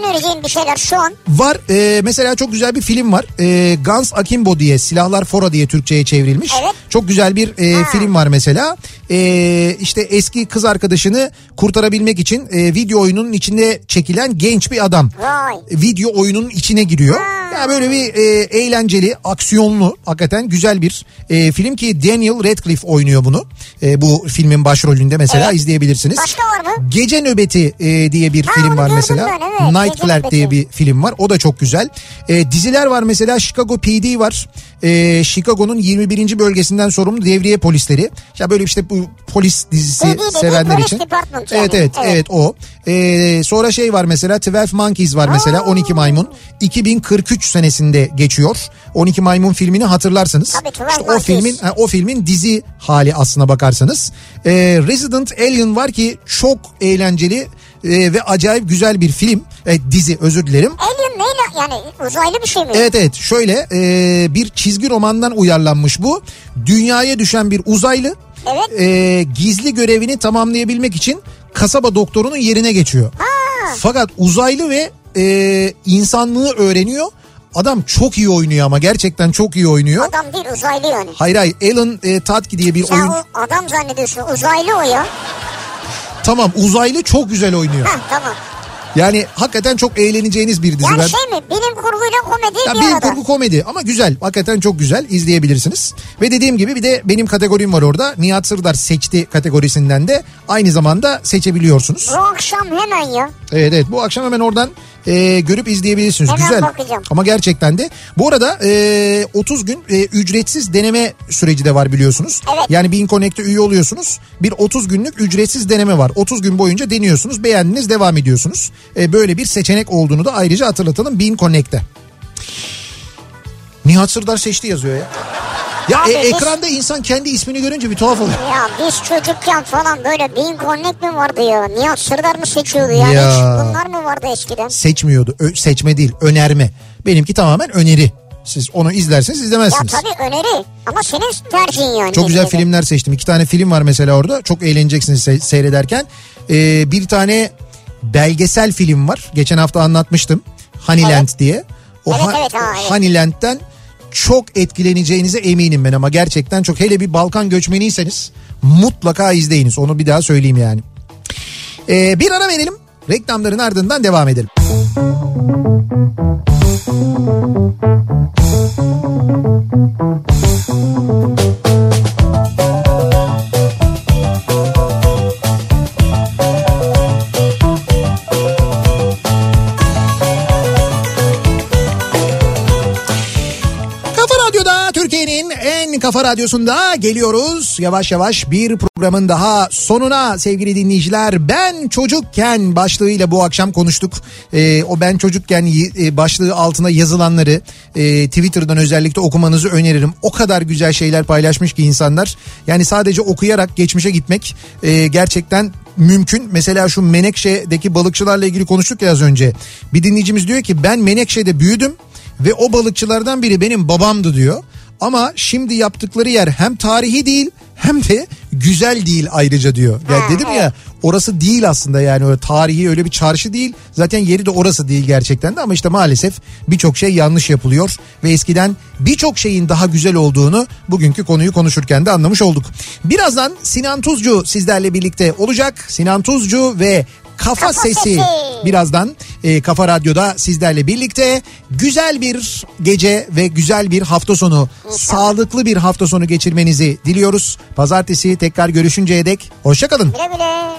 mı önereceğin bir şeyler şu an? Var. E, mesela çok güzel bir film var. E, Guns Akimbo diye, Silahlar Fora diye Türkçe'ye çevrilmiş. Evet. Çok güzel bir e, film var mesela. E, işte eski kız arkadaşını kurtarabilmek için e, video oyununun içinde çekilen genç bir adam. Vay. Video oyununun içine giriyor. Ha. Ya böyle bir e, eğlenceli, aksiyonlu, hakikaten güzel bir e, film ki Daniel Radcliffe oynuyor bunu. E, bu filmin başrolünü. Bölümünde mesela evet. izleyebilirsiniz. Başka var mı? Gece Nöbeti e, diye bir ha, film var mesela. Ben, evet. Night Clerk diye bir film var. O da çok güzel. E, diziler var mesela. Chicago P D var. E, Chicago'nun yirmi birinci bölgesinden sorumlu devriye polisleri. Ya böyle işte bu polis dizisi P D sevenler için. Yani. Evet evet evet o. E, sonra şey var mesela on iki Monkeys var mesela. Aa. on iki Maymun. iki bin kırk üç senesinde geçiyor. on iki Maymun filmini hatırlarsınız. Tabii, işte o filmin ha, o filmin dizi hali aslına bakarsanız. E, Resident Alien var ki çok eğlenceli e, ve acayip güzel bir film. E, dizi özür dilerim. Alien neyle yani uzaylı bir şey mi? Evet evet şöyle e, bir çizgi romandan uyarlanmış bu. Dünyaya düşen bir uzaylı evet. e, gizli görevini tamamlayabilmek için kasaba doktorunun yerine geçiyor. Ha. Fakat uzaylı ve e, insanlığı öğreniyor. Adam çok iyi oynuyor ama gerçekten çok iyi oynuyor. Adam değil uzaylı yani. Hayır hayır Alan e, Tudyk diye bir ya oyun. Ya adam zannediyorsun uzaylı o ya. Tamam uzaylı çok güzel oynuyor. Heh, tamam. Yani hakikaten çok eğleneceğiniz bir dizi. Yani ben... şey mi bilim kurguyla komedi ya bir bilim arada. Bilim kurgu komedi ama güzel hakikaten çok güzel izleyebilirsiniz. Ve dediğim gibi bir de benim kategorim var orada. Nihat Sırdar seçti kategorisinden de aynı zamanda seçebiliyorsunuz. Bu akşam hemen ya. Evet evet bu akşam hemen oradan e, görüp izleyebilirsiniz. Hemen güzel. Bakacağım. Ama gerçekten de bu arada e, otuz gün e, ücretsiz deneme süreci de var biliyorsunuz. Evet. Yani Bin Connect'e üye oluyorsunuz. Bir otuz günlük ücretsiz deneme var. otuz gün boyunca deniyorsunuz beğendiniz devam ediyorsunuz. Böyle bir seçenek olduğunu da ayrıca hatırlatalım Bean Connect'te. Nihat Sırdar seçti yazıyor ya. Ya e, biz, ekranda insan kendi ismini görünce bir tuhaf oluyor. Ya biz çocukken falan böyle Bean Connect mi vardı ya? Nihat Sırdar mı seçiyordu yani? Ya. Bunlar mı vardı eskiden? Seçmiyordu. Ö- seçme değil, önerme. Benimki tamamen öneri. Siz onu izlerseniz izlemezsiniz. Ya tabii öneri ama senin tercihin yani. Çok güzel filmler seçtim. İki tane film var mesela orada. Çok eğleneceksiniz se- seyrederken. Ee, bir tane... belgesel film var. Geçen hafta anlatmıştım. Honeyland evet. diye. O evet, ha- evet, ha, evet. Honeyland'den çok etkileneceğinize eminim ben ama gerçekten çok. Hele bir Balkan göçmeniyseniz mutlaka izleyiniz. Onu bir daha söyleyeyim yani. Ee, bir ara verelim. Reklamların ardından devam edelim. Kafa Radyosu'nda geliyoruz. Yavaş yavaş bir programın daha sonuna sevgili dinleyiciler. Ben çocukken başlığıyla bu akşam konuştuk. E, o ben çocukken başlığı altına yazılanları e, Twitter'dan özellikle okumanızı öneririm. O kadar güzel şeyler paylaşmış ki insanlar. Yani sadece okuyarak geçmişe gitmek e, gerçekten mümkün. Mesela şu Menekşe'deki balıkçılarla ilgili konuştuk ya az önce. Bir dinleyicimiz diyor ki ben Menekşe'de büyüdüm ve o balıkçılardan biri benim babamdı diyor. Ama şimdi yaptıkları yer hem tarihi değil hem de güzel değil ayrıca diyor. Yani ha, dedim evet. ya orası değil aslında yani öyle tarihi öyle bir çarşı değil. Zaten yeri de orası değil gerçekten de ama işte maalesef birçok şey yanlış yapılıyor. Ve eskiden birçok şeyin daha güzel olduğunu bugünkü konuyu konuşurken de anlamış olduk. Birazdan Sinan Tuzcu sizlerle birlikte olacak. Sinan Tuzcu ve... Kafa, Kafa sesi. sesi birazdan e, Kafa Radyo'da sizlerle birlikte güzel bir gece ve güzel bir hafta sonu, İnşallah. sağlıklı bir hafta sonu geçirmenizi diliyoruz. Pazartesi tekrar görüşünceye dek hoşça kalın. Güle güle.